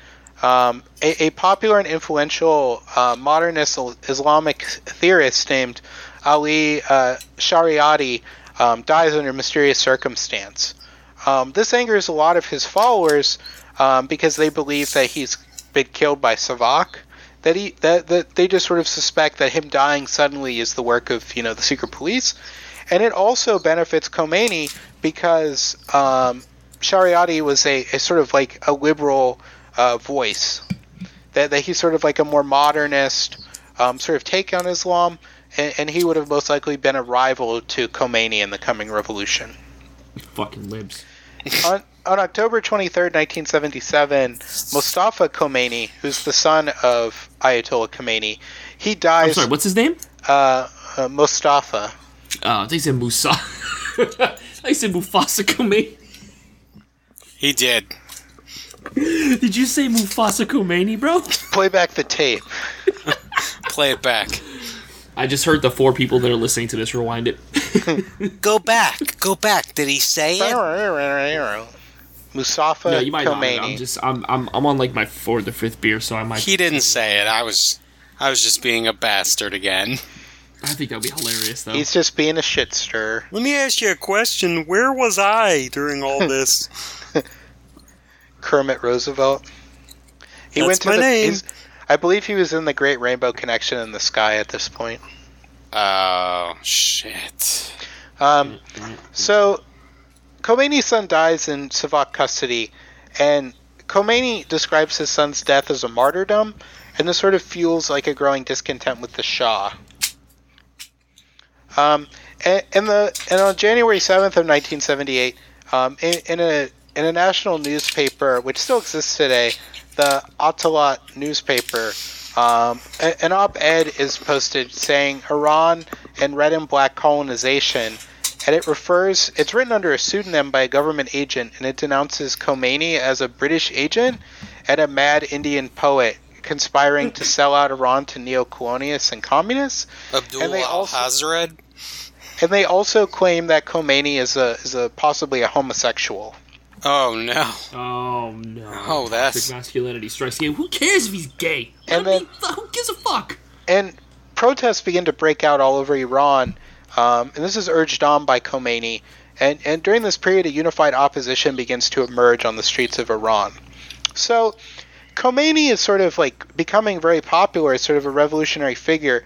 a popular and influential modernist Islamic theorist named Ali Shariati dies under mysterious circumstance. This angers a lot of his followers because they believe that he's been killed by SAVAK. That they just sort of suspect that him dying suddenly is the work of, you know, the secret police, and it also benefits Khomeini because Shariati was a sort of like a liberal voice. That he's sort of like a more modernist sort of take on Islam, and he would have most likely been a rival to Khomeini in the coming revolution. Fucking libs. On October 23rd, 1977, Mustafa Khomeini, who's the son of Ayatollah Khomeini, he dies... I'm sorry, what's his name? Mustafa. Oh, I think he said Musa. I said Mufasa Khomeini. He did. Did you say Mufasa Khomeini, bro? Play back the tape. Play it back. I just heard the four people that are listening to this rewind it. Go back. Did he say it? Mustafa no, you might Khomeini. Not. I'm on like my fourth or fifth beer, so I might. He didn't say it. I was just being a bastard again. I think that'd be hilarious, though. He's just being a shitster. Let me ask you a question. Where was I during all this? Kermit Roosevelt. He That's went to my the, name. I believe he was in the Great Rainbow Connection in the sky at this point. Oh, shit. So, Khomeini's son dies in SAVAK custody, and Khomeini describes his son's death as a martyrdom, and this sort of fuels like a growing discontent with the Shah. And on January 7th of 1978, in a national newspaper, which still exists today, the Atalat newspaper, an op-ed is posted saying Iran and red and black colonization, and it's written under a pseudonym by a government agent, and it denounces Khomeini as a British agent and a mad Indian poet conspiring to sell out Iran to neo-colonialists and communists. Abdullah Hazred. And they also claim that Khomeini is possibly a homosexual. Oh no! Oh, that's toxic masculinity strikes again. Who cares if he's gay? Who gives a fuck? And protests begin to break out all over Iran, and this is urged on by Khomeini. And during this period, a unified opposition begins to emerge on the streets of Iran. So Khomeini is sort of like becoming very popular as sort of a revolutionary figure,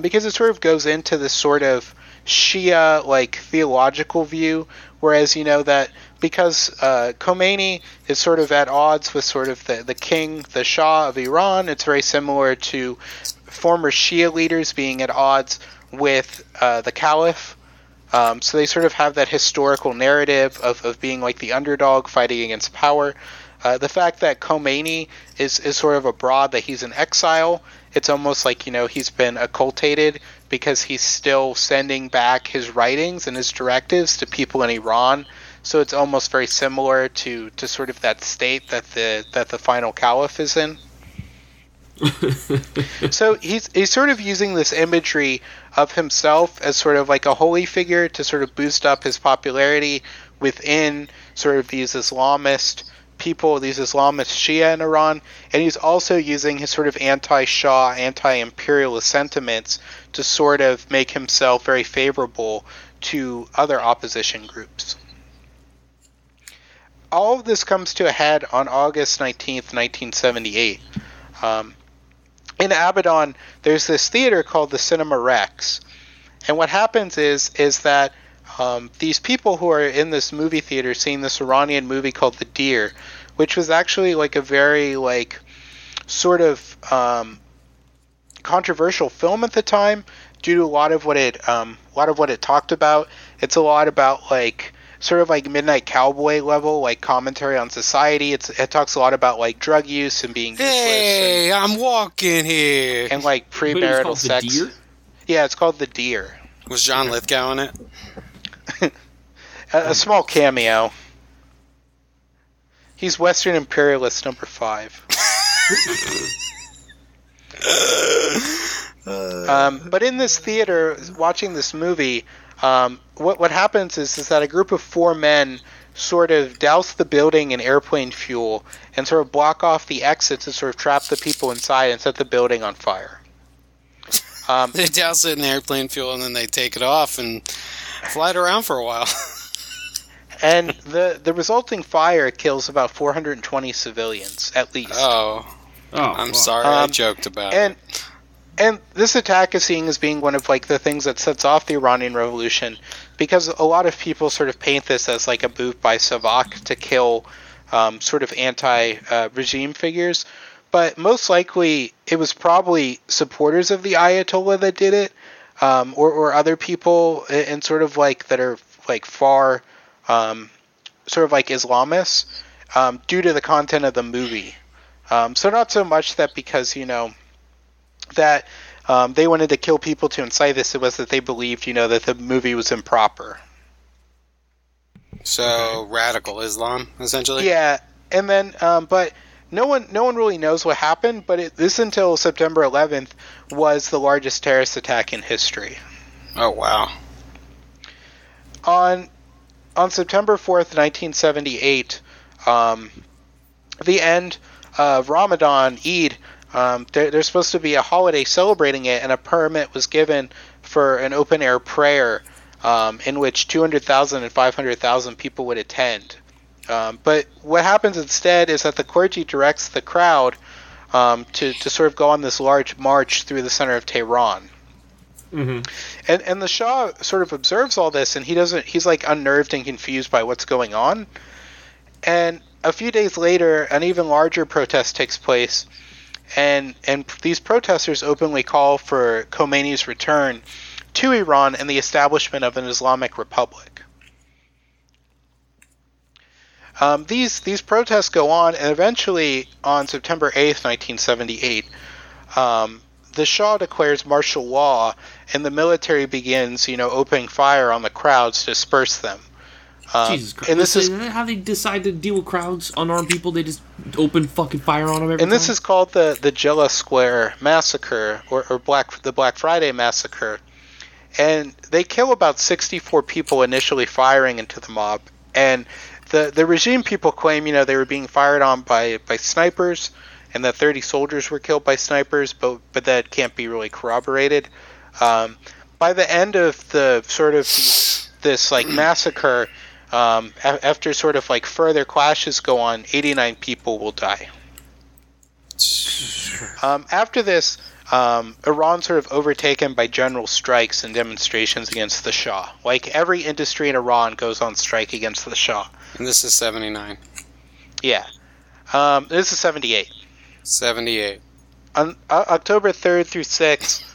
because it sort of goes into this sort of Shia like theological view, whereas you know that. Because Khomeini is sort of at odds with sort of the king, the Shah of Iran. It's very similar to former Shia leaders being at odds with the Caliph. So they sort of have that historical narrative of being like the underdog fighting against power. The fact that Khomeini is sort of abroad, that he's in exile, it's almost like, you know, he's been occultated because he's still sending back his writings and his directives to people in Iran. So it's almost very similar to sort of that state that the final caliph is in. So he's sort of using this imagery of himself as sort of like a holy figure to sort of boost up his popularity within sort of these Islamist people, these Islamist Shia in Iran, and he's also using his sort of anti-Shah, anti-imperialist sentiments to sort of make himself very favorable to other opposition groups. All of this comes to a head on August 19th, 1978. In Abadan, there's this theater called the Cinema Rex. And what happens is that these people who are in this movie theater seeing this Iranian movie called The Deer, which was actually like a very like sort of controversial film at the time due to a lot of what it talked about. It's a lot about like sort of like Midnight Cowboy level like commentary on society. It talks a lot about like drug use and being useless. Hey, and, I'm walking here. And like premarital sex. The Deer? Yeah, it's called The Deer. Was John Lithgow in it? a small cameo. He's Western Imperialist number 5. But in this theater, watching this movie, what happens is that a group of 4 men sort of douse the building in airplane fuel and sort of block off the exits and sort of trap the people inside and set the building on fire. They douse it in airplane fuel and then they take it off and fly it around for a while. And the resulting fire kills about 420 civilians, at least. Oh I'm sorry I joked about it. And this attack is seen as being one of like the things that sets off the Iranian Revolution, because a lot of people sort of paint this as like a move by SAVAK to kill sort of anti-regime figures. But most likely, it was probably supporters of the Ayatollah that did it, or other people in sort of like that are like far, sort of like Islamists, due to the content of the movie. So not so much that because that they wanted to kill people to incite this, it was that they believed that the movie was improper. So radical Islam, essentially. Yeah, and then but. No one really knows what happened, but this until September 11th was the largest terrorist attack in history. Oh wow! On September 4th, 1978, the end of Ramadan, Eid. There's supposed to be a holiday celebrating it, and a permit was given for an open air prayer in which 200,000 and 500,000 people would attend. But what happens instead is that the clergy directs the crowd to sort of go on this large march through the center of Tehran. Mm-hmm. And the Shah sort of observes all this, and he's like unnerved and confused by what's going on. And a few days later, an even larger protest takes place, and these protesters openly call for Khomeini's return to Iran and the establishment of an Islamic Republic. These protests go on, and eventually, on September 8th, 1978, the Shah declares martial law, and the military begins, opening fire on the crowds to disperse them. Jesus Christ! And isn't that how they decide to deal with crowds, unarmed people? They just open fucking fire on them. Every time? This is called the Jela Square Massacre, or the Black Friday Massacre, and they kill about 64 people initially firing into the mob, and the regime people claim, they were being fired on by snipers, and that 30 soldiers were killed by snipers, but that can't be really corroborated. By the end of the sort of this like massacre, after sort of like further clashes go on, 89 people will die. After this, Iran's sort of overtaken by general strikes and demonstrations against the Shah. Like, every industry in Iran goes on strike against the Shah. And this is 79. Yeah. This is 78. 78. On October 3rd through 6th,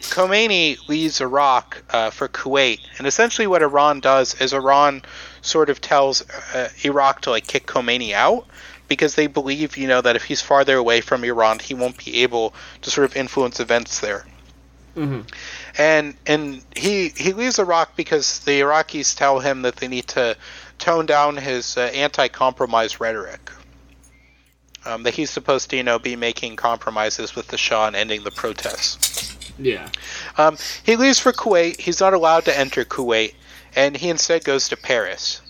Khomeini leaves Iraq for Kuwait. And essentially what Iran does is Iran sort of tells Iraq to, like, kick Khomeini out, because they believe, that if he's farther away from Iran, he won't be able to sort of influence events there. Mm-hmm. And he leaves Iraq because the Iraqis tell him that they need to tone down his anti-compromise rhetoric. That he's supposed to, be making compromises with the Shah and ending the protests. Yeah. He leaves for Kuwait. He's not allowed to enter Kuwait, and he instead goes to Paris.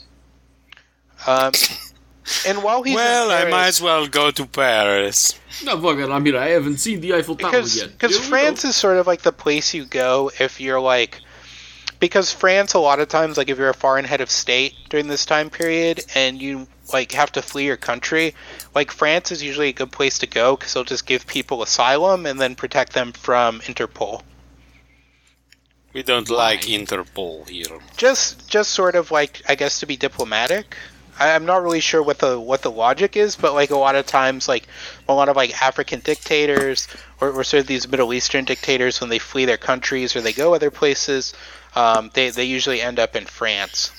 And while he's in Paris, I might as well go to Paris. No, fuck it, I'm here. I haven't seen the Eiffel Tower yet. Because France is sort of like the place you go if you're like... Because France, a lot of times, like if you're a foreign head of state during this time period and you like have to flee your country, like France is usually a good place to go because they'll just give people asylum and then protect them from Interpol. We don't like Interpol here. Just sort of like, I guess, to be diplomatic. I'm not really sure what the logic is, but like a lot of times, like a lot of like African dictators or sort of these Middle Eastern dictators, when they flee their countries or they go other places, they usually end up in France.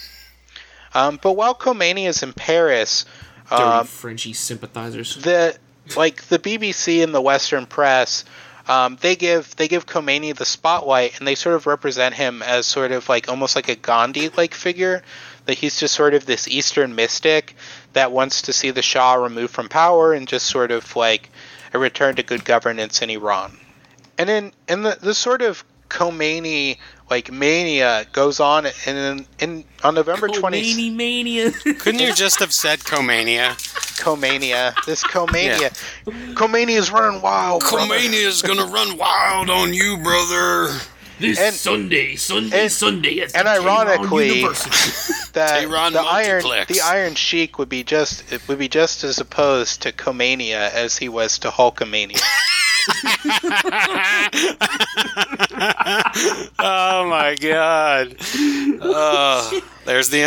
But while Khomeini is in Paris, dirty Frenchy sympathizers. The BBC and the Western press, they give Khomeini the spotlight, and they sort of represent him as sort of like almost like a Gandhi-like figure. That he's just sort of this Eastern mystic that wants to see the Shah removed from power and just sort of like a return to good governance in Iran. And the sort of Khomeini like mania goes on, and on November 20th, Khomeini mania. Couldn't you just have said Khomania? Khomania. This Khomania. Yeah. Khomeini is running wild. Khomeini is gonna run wild on you, brother. This Sunday. And ironically, the Iron Sheik would be just as opposed to Khomania as he was to Hulkamania. Oh my God! There's the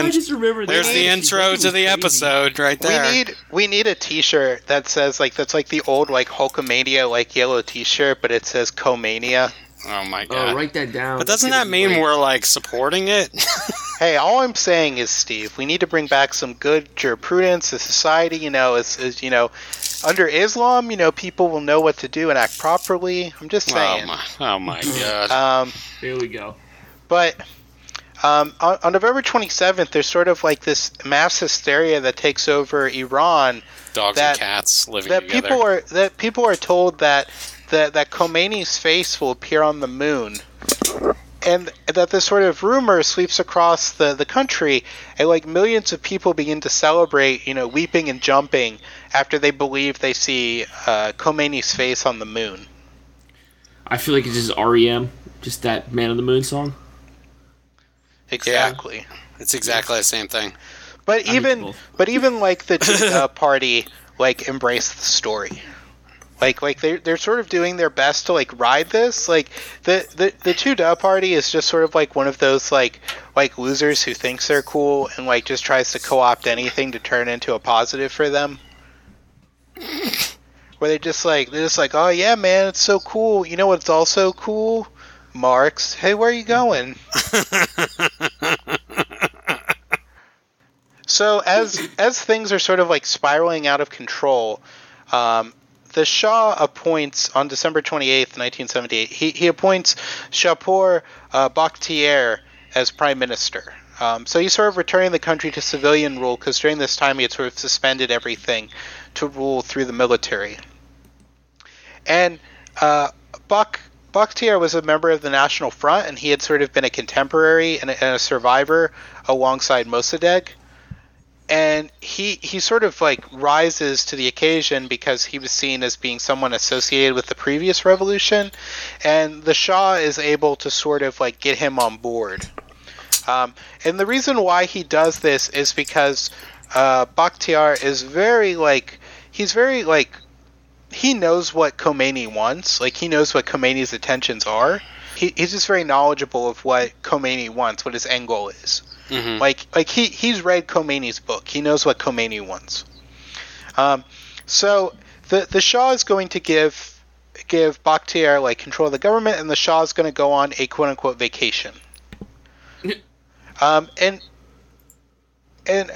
intro to the episode right there. We need a T-shirt that says like that's like the old like Hulkamania like yellow T-shirt, but it says Khomania. Oh my God! Write that down. But doesn't that mean we're like supporting it? Hey, all I'm saying is, Steve, we need to bring back some good jurisprudence to society. You know, under Islam, you know, people will know what to do and act properly. I'm just saying. Oh my God! Here we go. But on November 27th, there's sort of like this mass hysteria that takes over Iran. Dogs and cats living together. People are told that Khomeini's face will appear on the moon, and that this sort of rumor sweeps across the country, and like millions of people begin to celebrate, you know, weeping and jumping after they believe they see Khomeini's face on the moon. I feel like it's just REM, just that Man on the Moon song. Exactly, yeah, it's exactly the same thing. But even like the party like embraced the story. Like they're sort of doing their best to like ride this. Like the Tudeh party is just sort of like one of those like losers who thinks they're cool and like just tries to co-opt anything to turn into a positive for them. Where they're just like, oh yeah, man, it's so cool. You know what's also cool? Marx. Hey, where are you going? So as things are sort of like spiraling out of control, the Shah appoints, on December 28th, 1978, he appoints Shapur Bakhtiar as prime minister. So he's sort of returning the country to civilian rule, because during this time he had sort of suspended everything to rule through the military. And Bakhtiar was a member of the National Front, and he had sort of been a contemporary and a survivor alongside Mossadegh. And he sort of like rises to the occasion because he was seen as being someone associated with the previous revolution, and the Shah is able to sort of like get him on board. And the reason why he does this is because Bakhtiar is very he knows what Khomeini wants. Like he knows what Khomeini's intentions are. He's just very knowledgeable of what Khomeini wants, what his end goal is. Mm-hmm. Like he's read Khomeini's book. He knows what Khomeini wants. So the Shah is going to give Bakhtiar like control of the government, and the Shah is going to go on a quote unquote vacation. And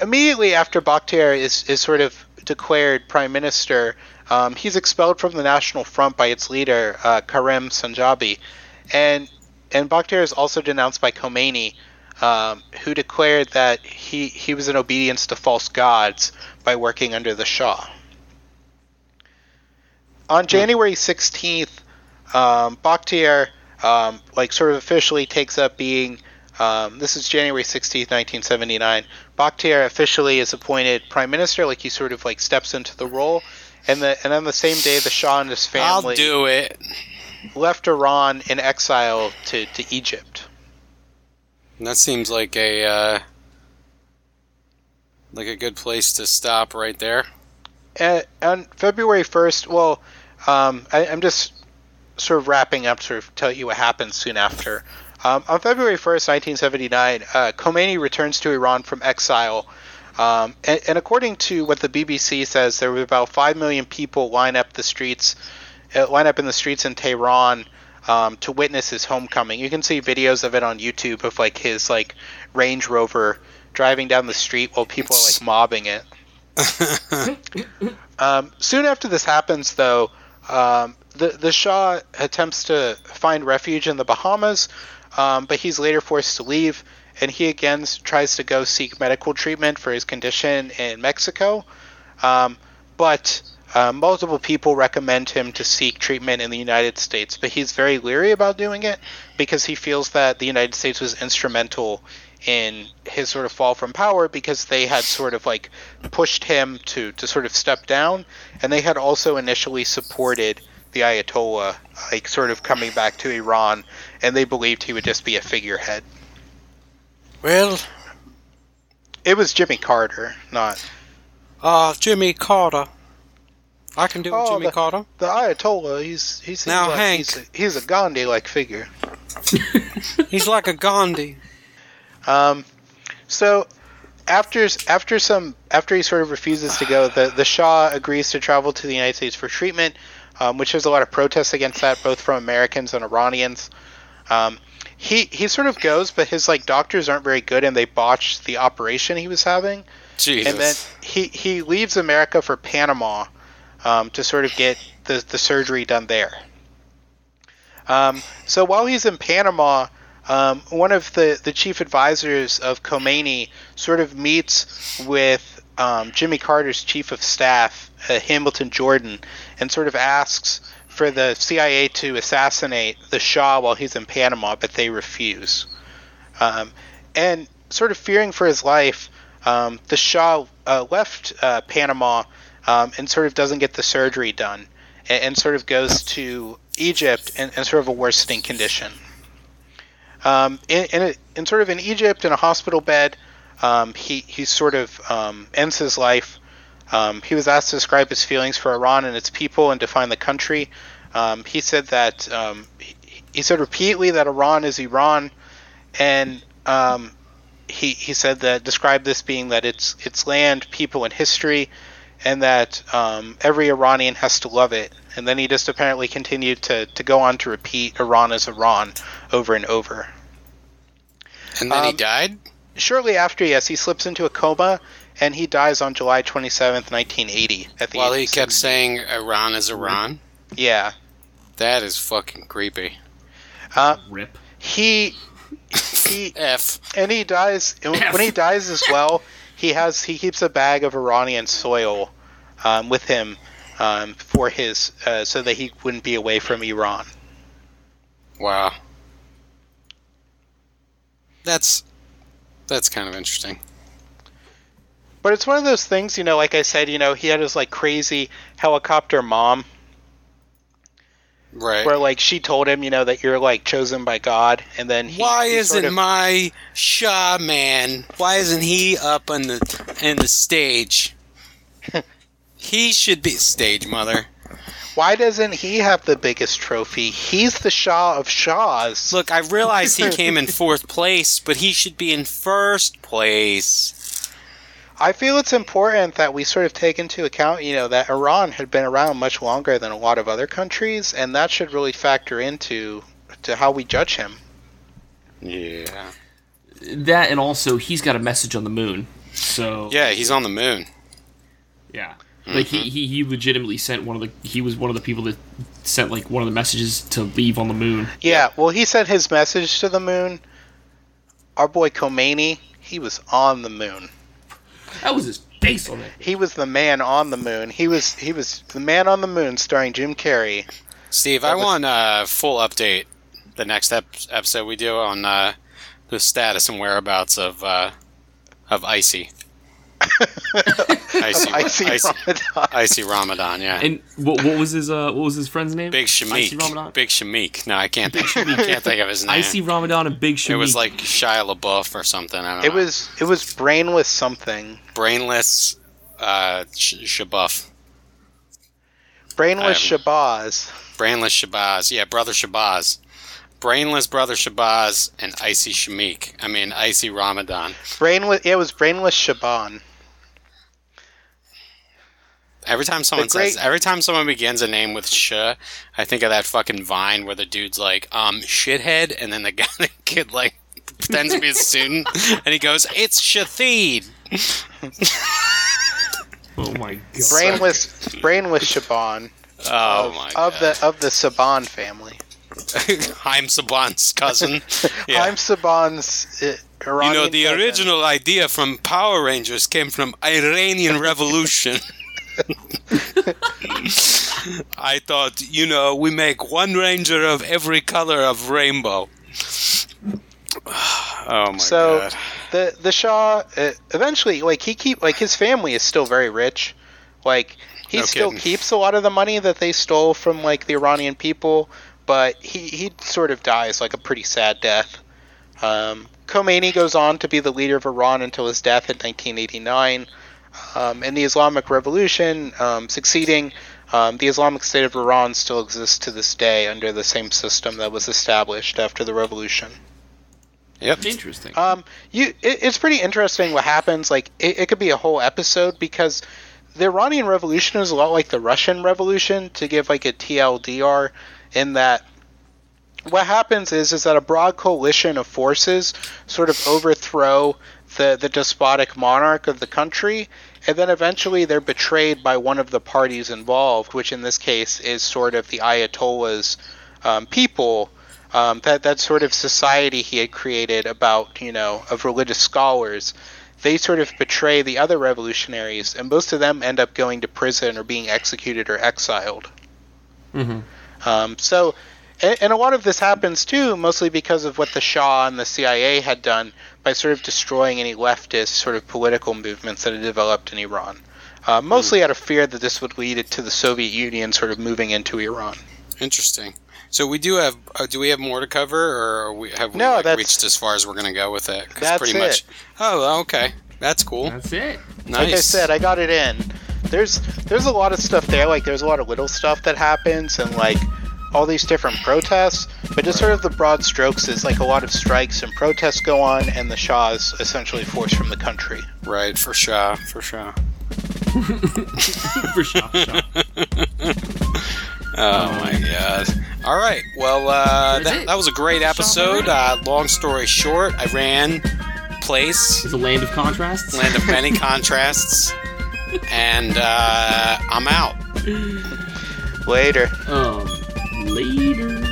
immediately after Bakhtiar is sort of declared prime minister, he's expelled from the National Front by its leader Karim Sanjabi, and Bakhtiar is also denounced by Khomeini. Who declared that he was in obedience to false gods by working under the Shah. On January 16th, Bakhtiar like sort of officially takes up being, this is January 16th, 1979, Bakhtiar officially is appointed prime minister, like he sort of like steps into the role, and then the same day the Shah and his family left Iran in exile to Egypt. And that seems like a good place to stop right there. On February 1st, well, I'm just sort of wrapping up to tell you what happened soon after. On February 1st, 1979, Khomeini returns to Iran from exile. And according to what the BBC says, there were about 5 million people line up in the streets in Tehran to witness his homecoming. You can see videos of it on YouTube of like his like Range Rover driving down the street while people are like mobbing it. Soon after this happens, though, the Shah attempts to find refuge in the Bahamas, but he's later forced to leave, and he again tries to go seek medical treatment for his condition in Mexico, but multiple people recommend him to seek treatment in the United States, but he's very leery about doing it because he feels that the United States was instrumental in his sort of fall from power, because they had sort of like pushed him to sort of step down, and they had also initially supported the Ayatollah like sort of coming back to Iran, and they believed he would just be a figurehead. Well, it was Jimmy Carter, not Jimmy Carter. I can do Jimmy Carter. The Ayatollah, he's now like, Hank. He's a Gandhi-like figure. He's like a Gandhi. So after he sort of refuses to go, the Shah agrees to travel to the United States for treatment, which there's a lot of protests against that, both from Americans and Iranians. He sort of goes, but his like doctors aren't very good, and they botched the operation he was having. Jesus. And then he leaves America for Panama, to sort of get the surgery done there. So while he's in Panama, one of the chief advisors of Khomeini sort of meets with Jimmy Carter's chief of staff, Hamilton Jordan, and sort of asks for the CIA to assassinate the Shah while he's in Panama, but they refuse. And sort of fearing for his life, the Shah left Panama and sort of doesn't get the surgery done, and sort of goes to Egypt in sort of a worsening condition. In Egypt, in a hospital bed, he sort of ends his life. He was asked to describe his feelings for Iran and its people and define the country. He said that he said repeatedly that Iran is Iran, and he said that described this being that it's land, people, and history, and that every Iranian has to love it. And then he just apparently continued to go on to repeat Iran is Iran over and over. And then he died? Shortly after, yes. He slips into a coma, and he dies on July 27th, 1980. While he kept saying Iran is Iran? Yeah. That is fucking creepy. Rip. He F. And he dies. F. When he dies as well, he keeps a bag of Iranian soil with him for his so that he wouldn't be away from Iran. Wow. That's kind of interesting. But it's one of those things, you know, like I said, you know, he had his like crazy helicopter mom. Right. Where like she told him, you know, that you're like chosen by God, and then my Shah man? Why isn't he up on the stage? He should be stage mother. Why doesn't he have the biggest trophy? He's the Shah of Shahs. Look, I realize he came in fourth place, but he should be in first place. I feel it's important that we sort of take into account, you know, that Iran had been around much longer than a lot of other countries, and that should really factor into how we judge him. Yeah. That, and also, he's got a message on the moon. So yeah, he's on the moon. Yeah. Like he legitimately sent he was one of the people that sent like one of the messages to leave on the moon. Yeah, well, he sent his message to the moon. Our boy Khomeini, he was on the moon. That was his face on it. He was the man on the moon. He was the man on the moon, starring Jim Carrey. Steve, I want a full update the next episode we do on the status and whereabouts of Of Icy. Icy Ramadan, yeah. And what was his friend's name? Big Shamik. Big Shamik. No, I can't think of his name. Icy Ramadan and Big Shamik. It was like Shia LaBeouf or something. I don't know. It was brainless something. Brainless Shabuff. Brainless Shabazz. Brainless Shabazz. Yeah, Brother Shabazz. Brainless Brother Shabazz and Icy Shamik. I mean, Icy Ramadan. It was Brainless Shaban. Every time someone begins a name with sh, I think of that fucking Vine where the dude's like, shithead, and then the kid like pretends to be a student, and he goes, it's Shatheed. Oh my god. Brainless Shaban. Oh my god. Of the Saban family. Haim Saban's cousin. Yeah. Haim Saban's Iranian. You know, the cousin. Original idea from Power Rangers came from Iranian Revolution. I thought, we make one ranger of every color of rainbow. Oh my god. So the Shah eventually, his family is still very rich. Like he still keeps a lot of the money that they stole from the Iranian people, but he sort of dies a pretty sad death. Khomeini goes on to be the leader of Iran until his death in 1989. In the Islamic Revolution, succeeding, the Islamic State of Iran still exists to this day under the same system that was established after the revolution. Yep. Interesting. It's pretty interesting what happens. It could be a whole episode because the Iranian Revolution is a lot like the Russian Revolution, to give a TLDR, in that what happens is that a broad coalition of forces sort of overthrow the despotic monarch of the country, and then eventually they're betrayed by one of the parties involved, which in this case is sort of the Ayatollah's people, that sort of society he had created of religious scholars. They sort of betray the other revolutionaries, and most of them end up going to prison or being executed or exiled. Mm-hmm. And a lot of this happens, too, mostly because of what the Shah and the CIA had done by sort of destroying any leftist sort of political movements that had developed in Iran. Mostly out of fear that this would lead to the Soviet Union sort of moving into Iran. Interesting. So we do have do we have more to cover, or have we reached as far as we're going to go with it? That's pretty much it. Oh, okay. That's cool. That's it. Nice. Like I said, I got it in. There's a lot of stuff there. There's a lot of little stuff that happens, and all these different protests, but just sort of the broad strokes is a lot of strikes and protests go on, and the Shah is essentially forced from the country. Right, for Shah. For Shah. Oh my god. Alright, well, that was a great episode. Long story short, Iran, place. It's a land of contrasts. Land of many contrasts. And, I'm out. Later. Later.